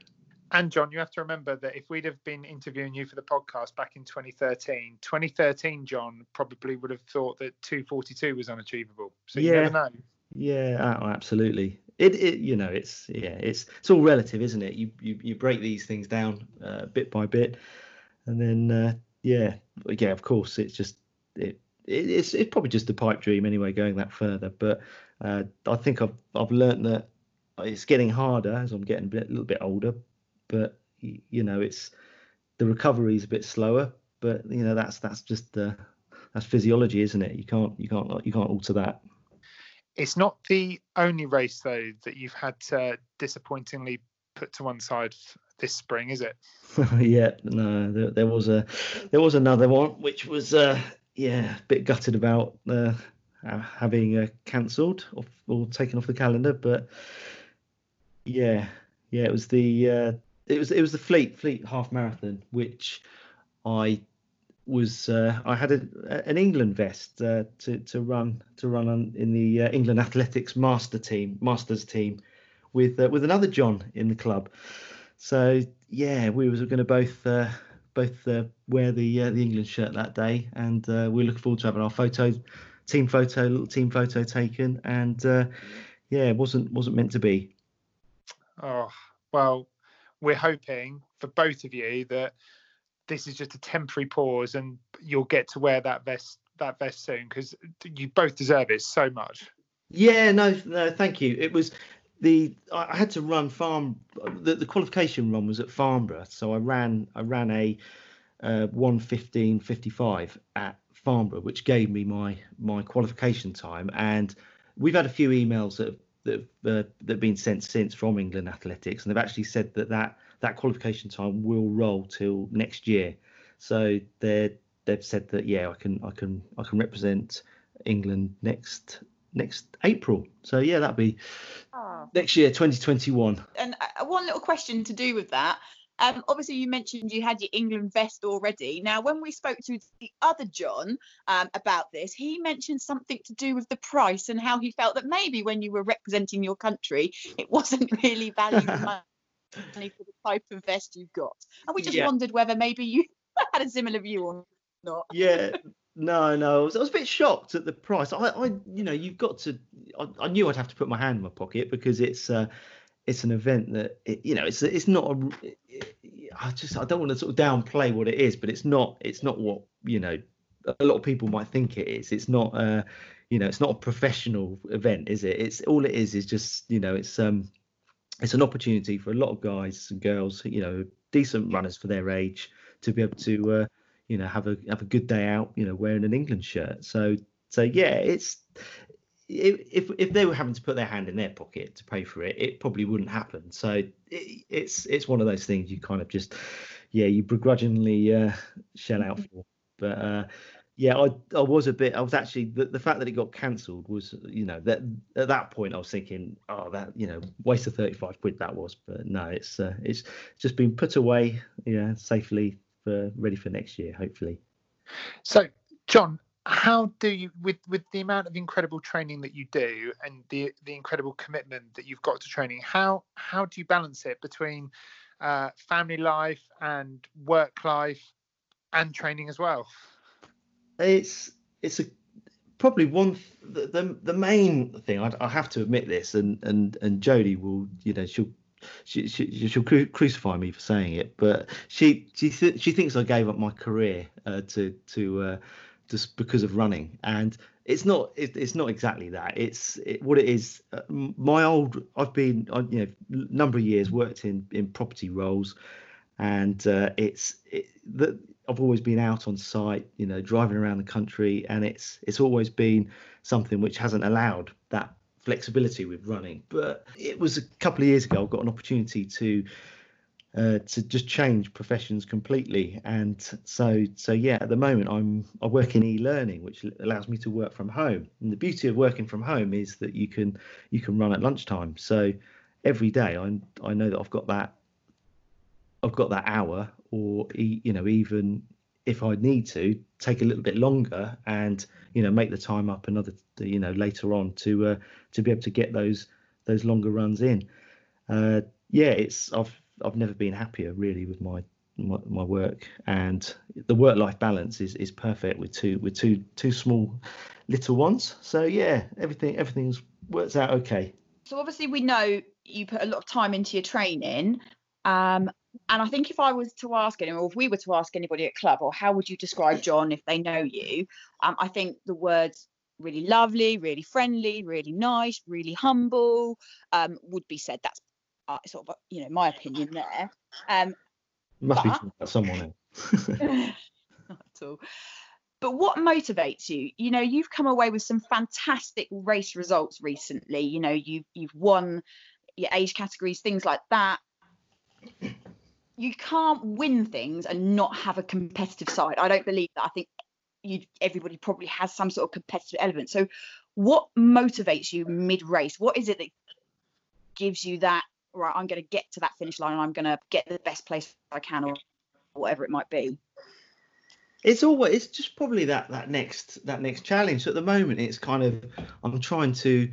And John, you have to remember that if we'd have been interviewing you for the podcast back in 2013, John probably would have thought that 2:42 was unachievable. So you never know. Yeah, absolutely. It's all relative, isn't it? You break these things down bit by bit, and then of course it's just it's probably just a pipe dream anyway, going that further. But I think I've learned that it's getting harder as I'm getting a little bit older. But it's the recovery is a bit slower. But that's just that's physiology, isn't it? You can't alter that. It's not the only race, though, that you've had to disappointingly put to one side this spring, is it? Yeah, no, there was another one which was a bit gutted about having cancelled or taken off the calendar. But yeah, it was the it was the Fleet half marathon, which I was I had an England vest to run on in the England Athletics Masters team with another John in the club. So yeah, we were going to both wear the England shirt that day, and we look forward to having our team photo taken. And it wasn't meant to be. Oh well, we're hoping for both of you that this is just a temporary pause and you'll get to wear that vest soon, because you both deserve it so much. Yeah, no, thank you. It was I had to run the qualification run was at Farnborough. So I ran a 1:15:55 at Farnborough, which gave me my qualification time. And we've had a few emails that have been sent since from England Athletics, and they've actually said that qualification time will roll till next year. So they've said that I can represent England next April. So yeah, that'd be next year, 2021. And one little question to do with that. Obviously, you mentioned you had your England vest already. Now, when we spoke to the other John about this, he mentioned something to do with the price and how he felt that maybe when you were representing your country, it wasn't really valued money for the type of vest you've got. And we just wondered whether maybe you had a similar view or not. Yeah, no, I was a bit shocked at the price. I knew I'd have to put my hand in my pocket, because it's an event that it's not a. I don't want to sort of downplay what it is, but it's not what a lot of people might think it is. It's not it's not a professional event, is it? It's all it is just it's an opportunity for a lot of guys and girls, decent runners for their age, to be able to have a good day out, wearing an England shirt. So yeah, If they were having to put their hand in their pocket to pay for it, it probably wouldn't happen. So it's one of those things you kind of just, you begrudgingly shell out for. But I was actually the fact that it got cancelled was, that at that point I was thinking, waste of £35 that was. But no, it's just been put away, safely, ready for next year, hopefully. So John, how do you, with the amount of incredible training that you do and the incredible commitment that you've got to training, how do you balance it between family life and work life and training as well? It's probably the main thing. I have to admit this, and Jodie will, she'll crucify me for saying it, but she thinks I gave up my career to just because of running, and it's not exactly that. What it is, I've been number of years worked in property roles, and I've always been out on site, driving around the country, and it's always been something which hasn't allowed that flexibility with running. But it was a couple of years ago I got an opportunity to just change professions completely, and so at the moment I work in e-learning, which allows me to work from home. And the beauty of working from home is that you can run at lunchtime. So every day I know that I've got that hour, or even if I need to take a little bit longer and make the time up another later on to be able to get those longer runs in. I've never been happier really with my work, and the work-life balance is perfect with two small little ones. So yeah, everything works out okay. So obviously we know you put a lot of time into your training. And I think if I was to ask anyone, or if we were to ask anybody at club, or how would you describe John if they know you, I think the words really lovely, really friendly, really nice, really humble would be said. That's sort of, you know, my opinion there. Must be talking about someone else. Not at all. But what motivates you? You know, you've come away with some fantastic race results recently. You know, you've won your age categories, things like that. You can't win things and not have a competitive side. I don't believe that. I think everybody probably has some sort of competitive element. So what motivates you mid-race? What is it that gives you that, right, I'm going to get to that finish line and I'm going to get the best place I can, or whatever it might be? It's just probably that next challenge. So at the moment, it's kind of, I'm trying to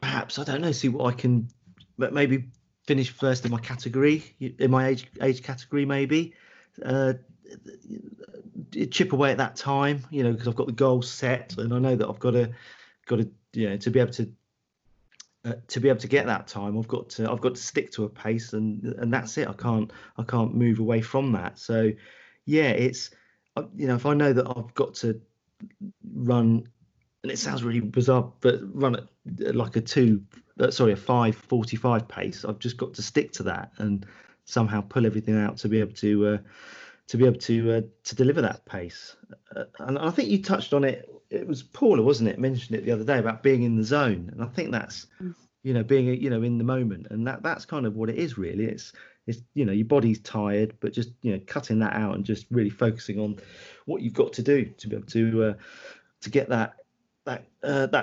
perhaps, I don't know, see what I can, but maybe finish first in my category, in my age category, maybe chip away at that time, you know, because I've got the goal set and I know that I've got to, you know, to be able to get that time, I've got to stick to a pace, and that's it. I can't move away from that. So yeah, it's, you know, if I know that I've got to run, and it sounds really bizarre, but run at like a 5:45 pace, I've just got to stick to that and somehow pull everything out to be able to deliver that pace. And I think you touched on it. It was Paula, wasn't it, mentioned it the other day about being in the zone. And I think that's, you know, being, you know, in the moment, and that's kind of what it is really. It's, you know, your body's tired, but just, you know, cutting that out and just really focusing on what you've got to do to be able to get that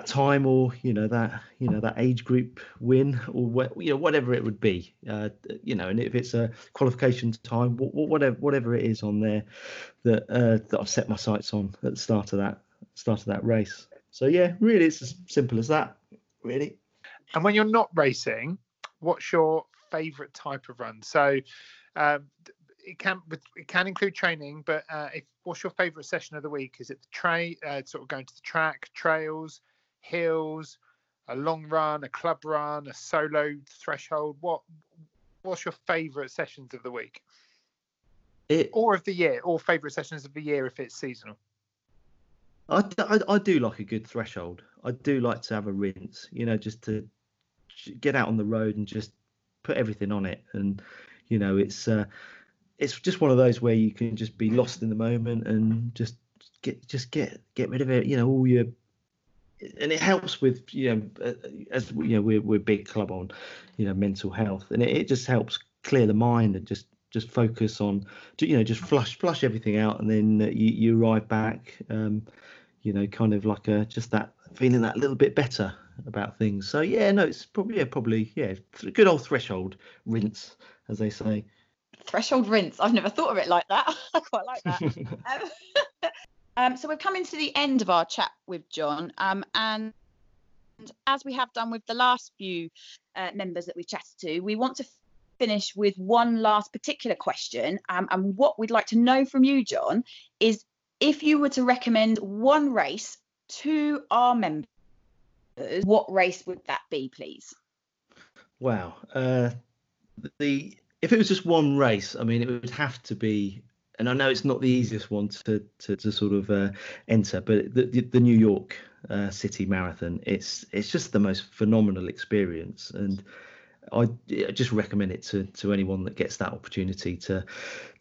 time, or that age group win, or whatever it would be, and if it's a qualification time, whatever it is on there that I've set my sights on at the start of that race. So yeah, really, it's as simple as that, really. And when you're not racing, what's your favorite type of run? So It can include training, but what's your favourite session of the week? Is it the sort of going to the track, trails, hills, a long run, a club run, a solo threshold? What's your favourite sessions of the week, or of the year, or favourite sessions of the year if it's seasonal? I do like a good threshold. I do like to have a rinse, you know, just to get out on the road and just put everything on it, and you know, it's just one of those where you can just be lost in the moment and just get rid of it, you know, all your, and it helps with, you know, as you know, we're a big club on, you know, mental health, and it just helps clear the mind and just focus on, you know, just flush everything out, and then you arrive back, you know, kind of like just that feeling that little bit better about things. So yeah, no, it's probably good old threshold rinse, as they say. Threshold rinse. I've never thought of it like that. I quite like that. So we've come into the end of our chat with John, and as we have done with the last few members that we've chatted to, we want to finish with one last particular question, and what we'd like to know from you, John, is if you were to recommend one race to our members, what race would that be, please? Wow. If it was just one race, I mean, it would have to be, and I know it's not the easiest one to sort of enter, but the New York City Marathon, it's just the most phenomenal experience, and I just recommend it to anyone that gets that opportunity to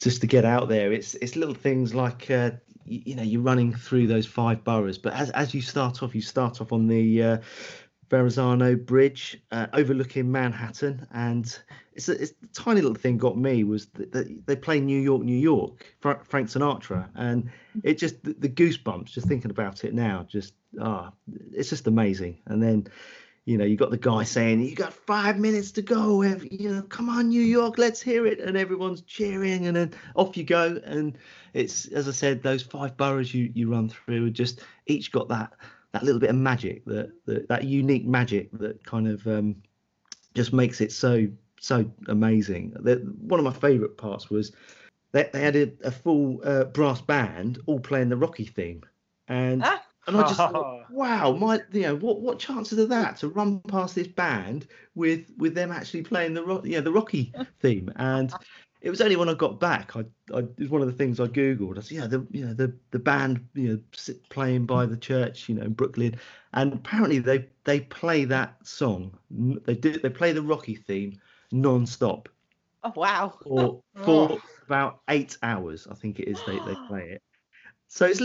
just to get out there. It's little things like you know, you're running through those 5 boroughs, but as you start off on the Verrazano Bridge, overlooking Manhattan, and it's a tiny little thing got me was that they play New York, New York, Frank Sinatra, and it just the goosebumps just thinking about it now. Just it's just amazing. And then, you know, you got the guy saying, "You got 5 minutes to go, you know, come on, New York, let's hear it," and everyone's cheering, and then off you go. And it's, as I said, those 5 boroughs you run through, just each got that little bit of magic, that unique magic that kind of just makes it so amazing. One of my favorite parts was that they had a full brass band all playing the Rocky theme, and And I just thought, wow, what chances are that to run past this band with them actually playing the Rocky theme? And it was only when I got back, it was one of the things I googled. I said, the band playing by the church, in Brooklyn, and apparently they play that song. They play the Rocky theme non-stop. Oh wow! For about 8 hours, I think it is. They play it. So it's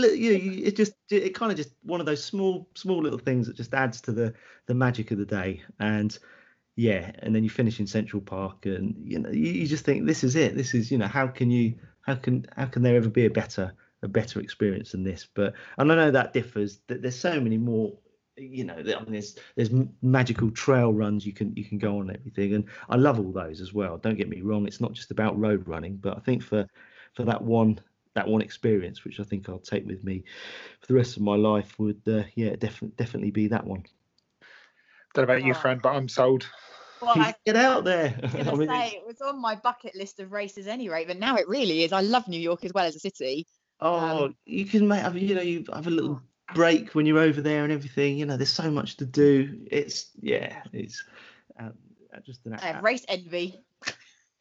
kind of just one of those small little things that just adds to the magic of the day. And yeah, and then you finish in Central Park, and you just think, this is it. This is how can there ever be a better experience than this? But and I know that differs. That there's so many more. There's magical trail runs you can go on and everything, and I love all those as well. Don't get me wrong, it's not just about road running, but I think for that one experience, which I think I'll take with me for the rest of my life, would definitely be that one. Don't know about you, Fran, but I'm sold. Well, get out there. It was on my bucket list of races anyway, but now it really is. I love New York as well as a city. Oh, you can make you have a little break when you're over there and everything. There's so much to do. It's just an act. Race envy.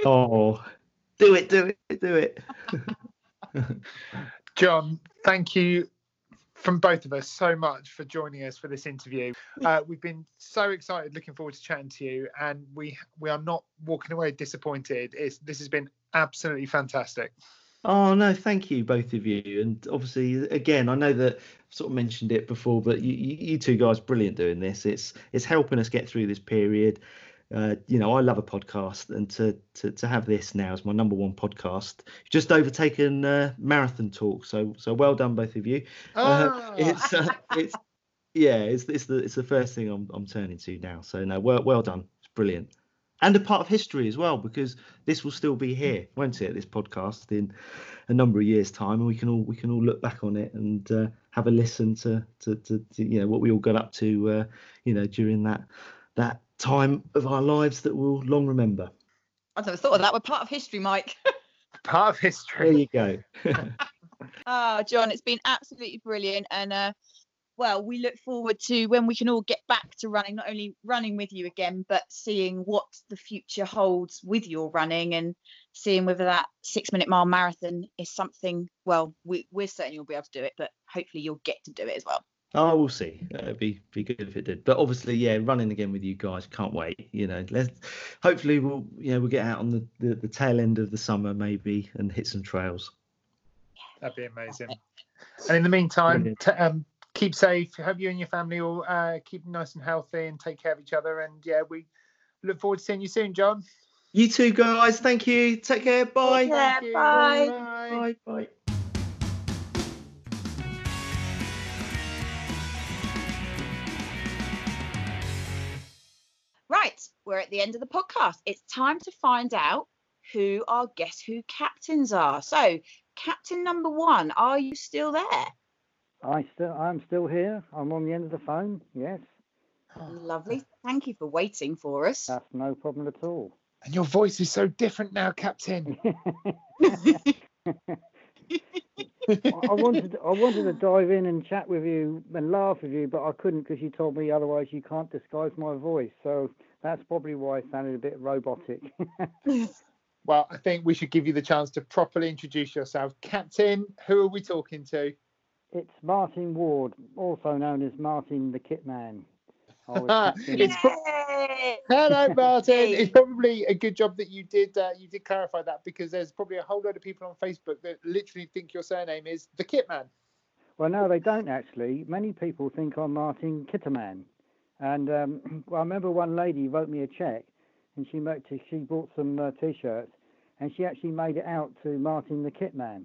Oh, do it. John, thank you from both of us so much for joining us for this interview. We've been so excited, looking forward to chatting to you, and we are not walking away disappointed. This has been absolutely fantastic. Oh no, thank you, both of you. And obviously, again, I know that I've sort of mentioned it before, but you two guys are brilliant doing this. It's helping us get through this period. I love a podcast, and to have this now as my number 1 podcast, just overtaken Marathon Talk. So well done, both of you. Oh. It's the first thing I'm turning to now. So no, well done, it's brilliant. And a part of history as well, because this will still be here, won't it? This podcast in a number of years' time, and we can all look back on it and have a listen to what we all got up to, during that time of our lives that we'll long remember. I never thought of that. We're part of history, Mike. Part of history. There you go. John, it's been absolutely brilliant, and we look forward to when we can all get back to running, not only running with you again, but seeing what the future holds with your running and seeing whether that 6-minute mile marathon is something, we're certain you'll be able to do it, but hopefully you'll get to do it as well. Oh, we'll see. It'd be good if it did. But obviously, yeah, running again with you guys, can't wait. Hopefully we'll get out on the tail end of the summer maybe and hit some trails. That'd be amazing. And in the meantime, keep safe, have you and your family all keep nice and healthy and take care of each other. And yeah, we look forward to seeing you soon, John. You too, guys. Thank you. Take care. Bye. Take care. Bye. Bye. Bye. Bye. Right. We're at the end of the podcast. It's time to find out who our Guess Who captains are. So, captain number 1, are you still there? I'm still here. I'm on the end of the phone. Yes. Lovely. Thank you for waiting for us. That's no problem at all. And your voice is so different now, Captain. I wanted to dive in and chat with you and laugh with you, but I couldn't because you told me otherwise you can't disguise my voice. So that's probably why I sounded a bit robotic. Well, I think we should give you the chance to properly introduce yourself. Captain, who are we talking to? It's Martin Ward, also known as Martin the Kitman. Hello, Martin. It's probably a good job that you did clarify that, because there's probably a whole load of people on Facebook that literally think your surname is the Kitman. Well, no, they don't actually. Many people think I'm Martin Kitterman, and I remember one lady wrote me a cheque, and she bought some T-shirts, and she actually made it out to Martin the Kitman.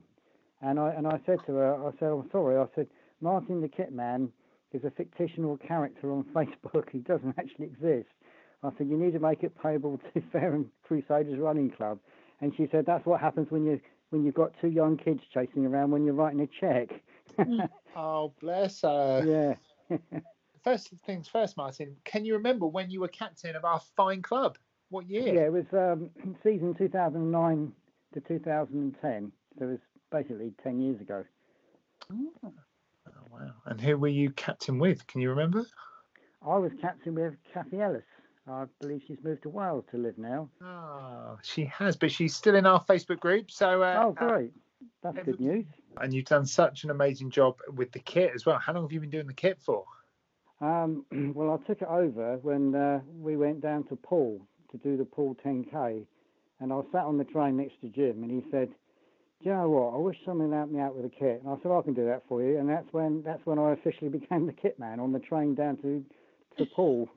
And I said to her, I said, I'm sorry. I said, Martin the Kitman is a fictional character on Facebook. He doesn't actually exist. I said, you need to make it payable to Fareham Crusaders Running Club. And she said, that's what happens when you've got 2 young kids chasing around when you're writing a cheque. Oh, bless her. Yeah. First things first, Martin, can you remember when you were captain of our fine club? What year? Yeah, it was season 2009 to 2010. So it was basically 10 years ago. Oh, wow. And who were you captain with? Can you remember? I was captain with Kathy Ellis. I believe she's moved to Wales to live now. Oh, she has, but she's still in our Facebook group. So, oh, great. That's good news. And you've done such an amazing job with the kit as well. How long have you been doing the kit for? Well, I took it over when we went down to Poole to do the Poole 10K. And I sat on the train next to Jim, and he said, "Do you know what? I wish someone helped me out with a kit." And I said, "I can do that for you." And that's when I officially became the kit man on the train down to Poole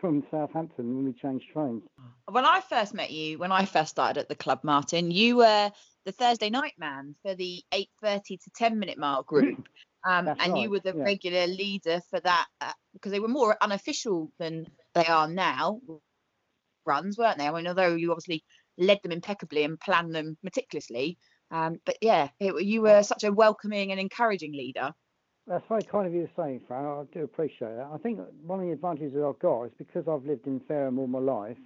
from Southampton when we changed trains. When I first met you, when I first started at the club, Martin, you were the Thursday night man for the 8:30 to 10-minute mile group. And right. You were the regular leader for that because they were more unofficial than they are now. Runs, weren't they? I mean, although you obviously led them impeccably and planned them meticulously, but yeah, you were such a welcoming and encouraging leader. That's very kind of you to say, Fran. I do appreciate that. I think one of the advantages that I've got is because I've lived in Fareham all my life,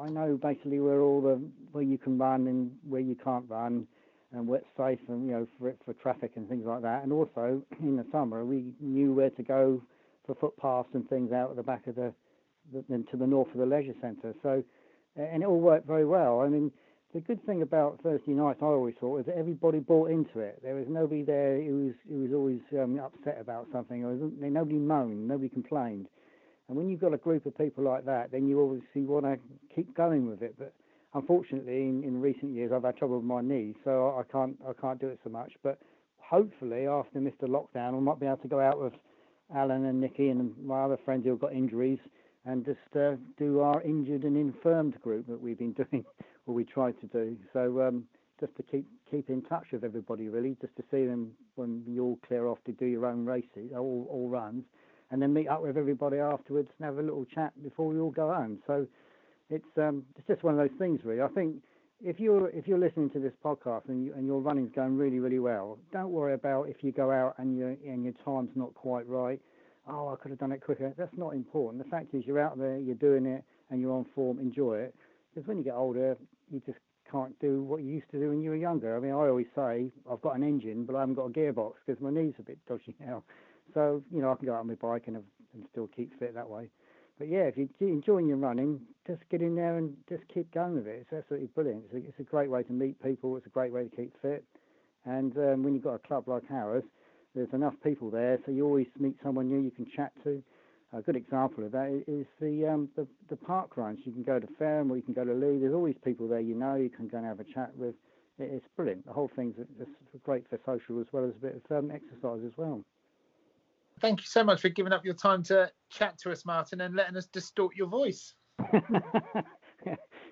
I know basically where you can run and where you can't run, and what's safe and, you know, for traffic and things like that. And also in the summer, we knew where to go for footpaths and things out at the back of to the north of the leisure centre. So, and it all worked very well. I mean, the good thing about Thursday night, I always thought, was that everybody bought into it. There was nobody there who was always upset about something, or nobody moaned, nobody complained. And when you've got a group of people like that, then you obviously want to keep going with it. But unfortunately, in recent years, I've had trouble with my knees, so I can't do it so much. But hopefully, after Mr. Lockdown, I might be able to go out with Alan and Nikki and my other friends who've got injuries, and just do our injured and infirmed group that we've been doing, or we try to do. So just to keep in touch with everybody, really, just to see them when you all clear off to do your own races, all runs, and then meet up with everybody afterwards and have a little chat before we all go home. So it's just one of those things, really. I think if you're listening to this podcast and your running's going really, really well, don't worry about if you go out and your time's not quite right. Oh, I could have done it quicker. That's not important. The fact is you're out there, you're doing it, and you're on form. Enjoy it. Because when you get older, you just can't do what you used to do when you were younger. I mean, I always say I've got an engine, but I haven't got a gearbox because my knees are a bit dodgy now. So, you know, I can go out on my bike and still keep fit that way. But, yeah, if you're enjoying your running, just get in there and just keep going with it. It's absolutely brilliant. It's a great way to meet people. It's a great way to keep fit. And when you've got a club like ours, there's enough people there, so you always meet someone new you can chat to. A good example of that is the park runs. You can go to Fareham or you can go to Leigh. There's always people there you know you can go and have a chat with. It's brilliant. The whole thing's great for social as well as a bit of exercise as well. Thank you so much for giving up your time to chat to us, Martin, and letting us distort your voice.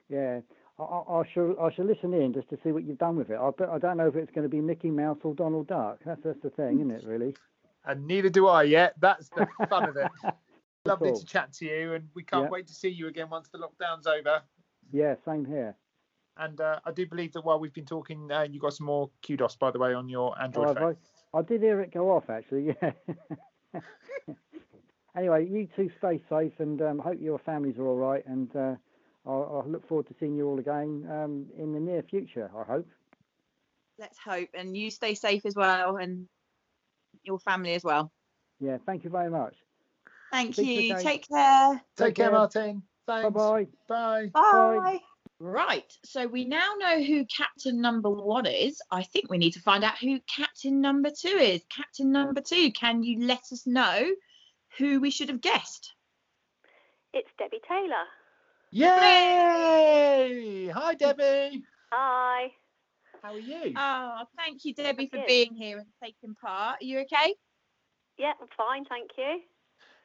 Yeah. I shall listen in just to see what you've done with it. I don't know if it's going to be Mickey Mouse or Donald Duck. That's the thing, isn't it, really? And neither do I yet. That's the fun of it. Lovely to chat to you, and we can't wait to see you again once the lockdown's over. Yeah, same here. And I do believe that while we've been talking, you got some more kudos, by the way, on your Android phone. I did hear it go off, actually, yeah. Anyway, you two stay safe, and hope your families are all right, and... I look forward to seeing you all again in the near future, I hope. Let's hope. And you stay safe as well, and your family as well. Yeah, thank you very much. Thank you. Take care. Take care, Martin. Thanks. Bye-bye. Bye. Bye. Right. So we now know who captain number 1 is. I think we need to find out who captain number 2 is. Captain number 2, can you let us know who we should have guessed? It's Debbie Taylor. Yay! Hi, Debbie. Hi. How are you? Oh, thank you, Debbie, for being here and taking part. Are you okay? Yeah, I'm fine, thank you.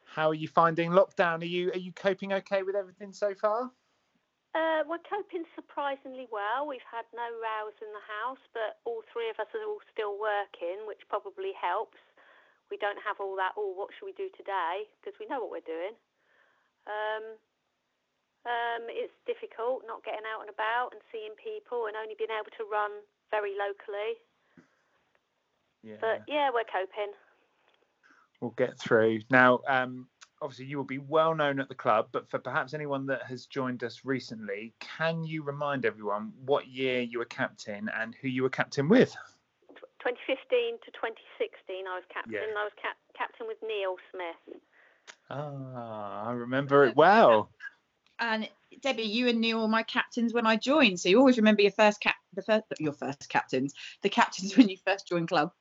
How are you finding lockdown? Are you coping okay with everything so far? We're coping surprisingly well. We've had no rows in the house, but all three of us are all still working, which probably helps. We don't have all that, what should we do today? Because we know what we're doing. It's difficult not getting out and about and seeing people and only being able to run very locally. Yeah. But, yeah, we're coping. We'll get through. Now, obviously, you will be well known at the club, but for perhaps anyone that has joined us recently, can you remind everyone what year you were captain and who you were captain with? 2015 to 2016, I was captain. Yeah. I was captain with Neil Smith. Ah, I remember it well. And Debbie, you and Neil were my captains when I joined, so you always remember your captains when you first joined club.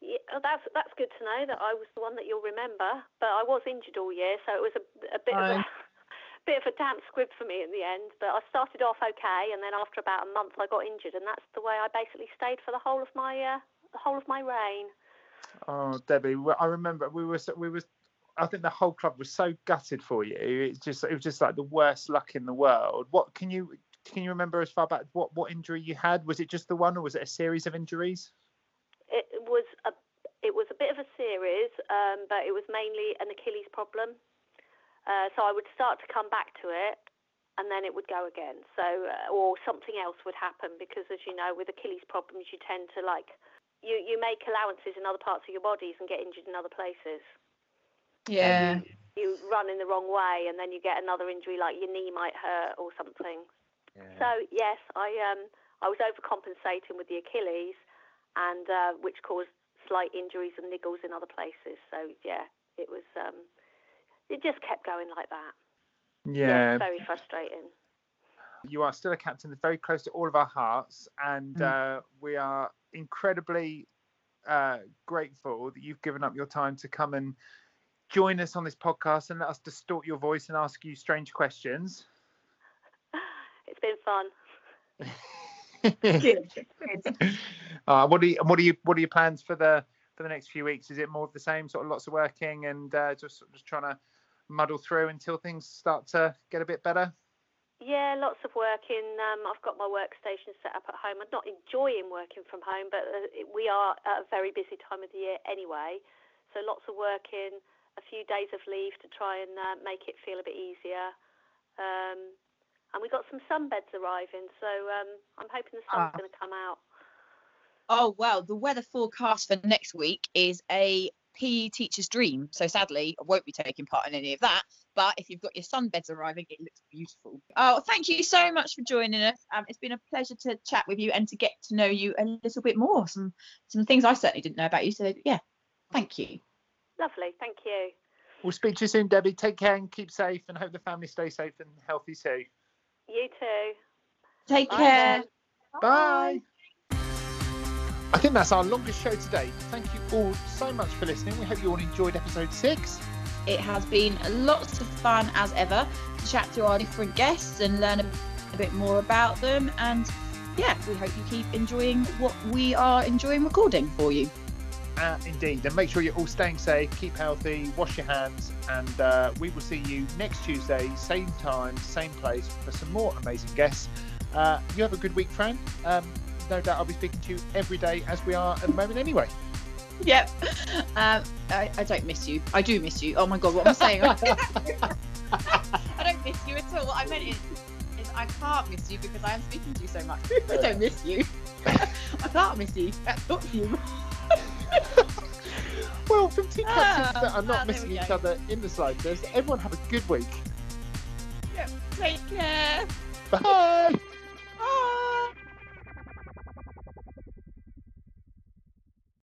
Yeah, that's good to know that I was the one that you'll remember. But I was injured all year, so it was a bit of a damp squib for me in the end. But I started off okay, and then after about a month, I got injured, and that's the way I basically stayed for the whole of my reign. Oh, Debbie, I remember we were. I think the whole club was so gutted for you. It was just like the worst luck in the world. What can you remember as far back? What injury you had? Was it just the one, or was it a series of injuries? It was a bit of a series, but it was mainly an Achilles problem. So I would start to come back to it, and then it would go again. So or something else would happen, because as you know, with Achilles problems, you tend to you make allowances in other parts of your bodies and get injured in other places. Yeah, you run in the wrong way and then you get another injury, like your knee might hurt or something. Yeah. So yes, I was overcompensating with the Achilles, and which caused slight injuries and niggles in other places. So yeah, it was it just kept going like that. Yeah, very frustrating. You are still a captain, very close to all of our hearts, and we are incredibly grateful that you've given up your time to come and join us on this podcast and let us distort your voice and ask you strange questions. It's been fun. Good. What are your plans for the next few weeks? Is it more of the same, sort of lots of working and just trying to muddle through until things start to get a bit better? Yeah, lots of working. I've got my workstation set up at home. I'm not enjoying working from home, but we are at a very busy time of the year anyway. So lots of working. A few days of leave to try and make it feel a bit easier. And we got some sunbeds arriving, so I'm hoping the sun's going to come out. Oh, well, the weather forecast for next week is a PE teacher's dream. So sadly, I won't be taking part in any of that. But if you've got your sunbeds arriving, it looks beautiful. Oh, thank you so much for joining us. It's been a pleasure to chat with you and to get to know you a little bit more. Some things I certainly didn't know about you. So, yeah, thank you. Lovely, thank you. We'll speak to you soon, Debbie. Take care and keep safe, and hope the family stay safe and healthy too. You too. Take care. Bye. Bye. I think that's our longest show today. Thank you all so much for listening. We hope you all enjoyed episode 6. It has been lots of fun as ever to chat to our different guests and learn a bit more about them. And yeah, we hope you keep enjoying what we are enjoying recording for you. Indeed, and make sure you're all staying safe, keep healthy, wash your hands, and we will see you next Tuesday, same time, same place, for some more amazing guests. You have a good week, Fran. No doubt I'll be speaking to you every day as we are at the moment anyway. Yep. I don't miss you. I do miss you. Oh my god, what am I saying? I don't miss you at all. What I meant is I can't miss you because I am speaking to you so much. I don't miss you. I can't miss you. That's not you. Well, from two captains that are not missing each other in the slightest, everyone have a good week. Yep, take care. Bye.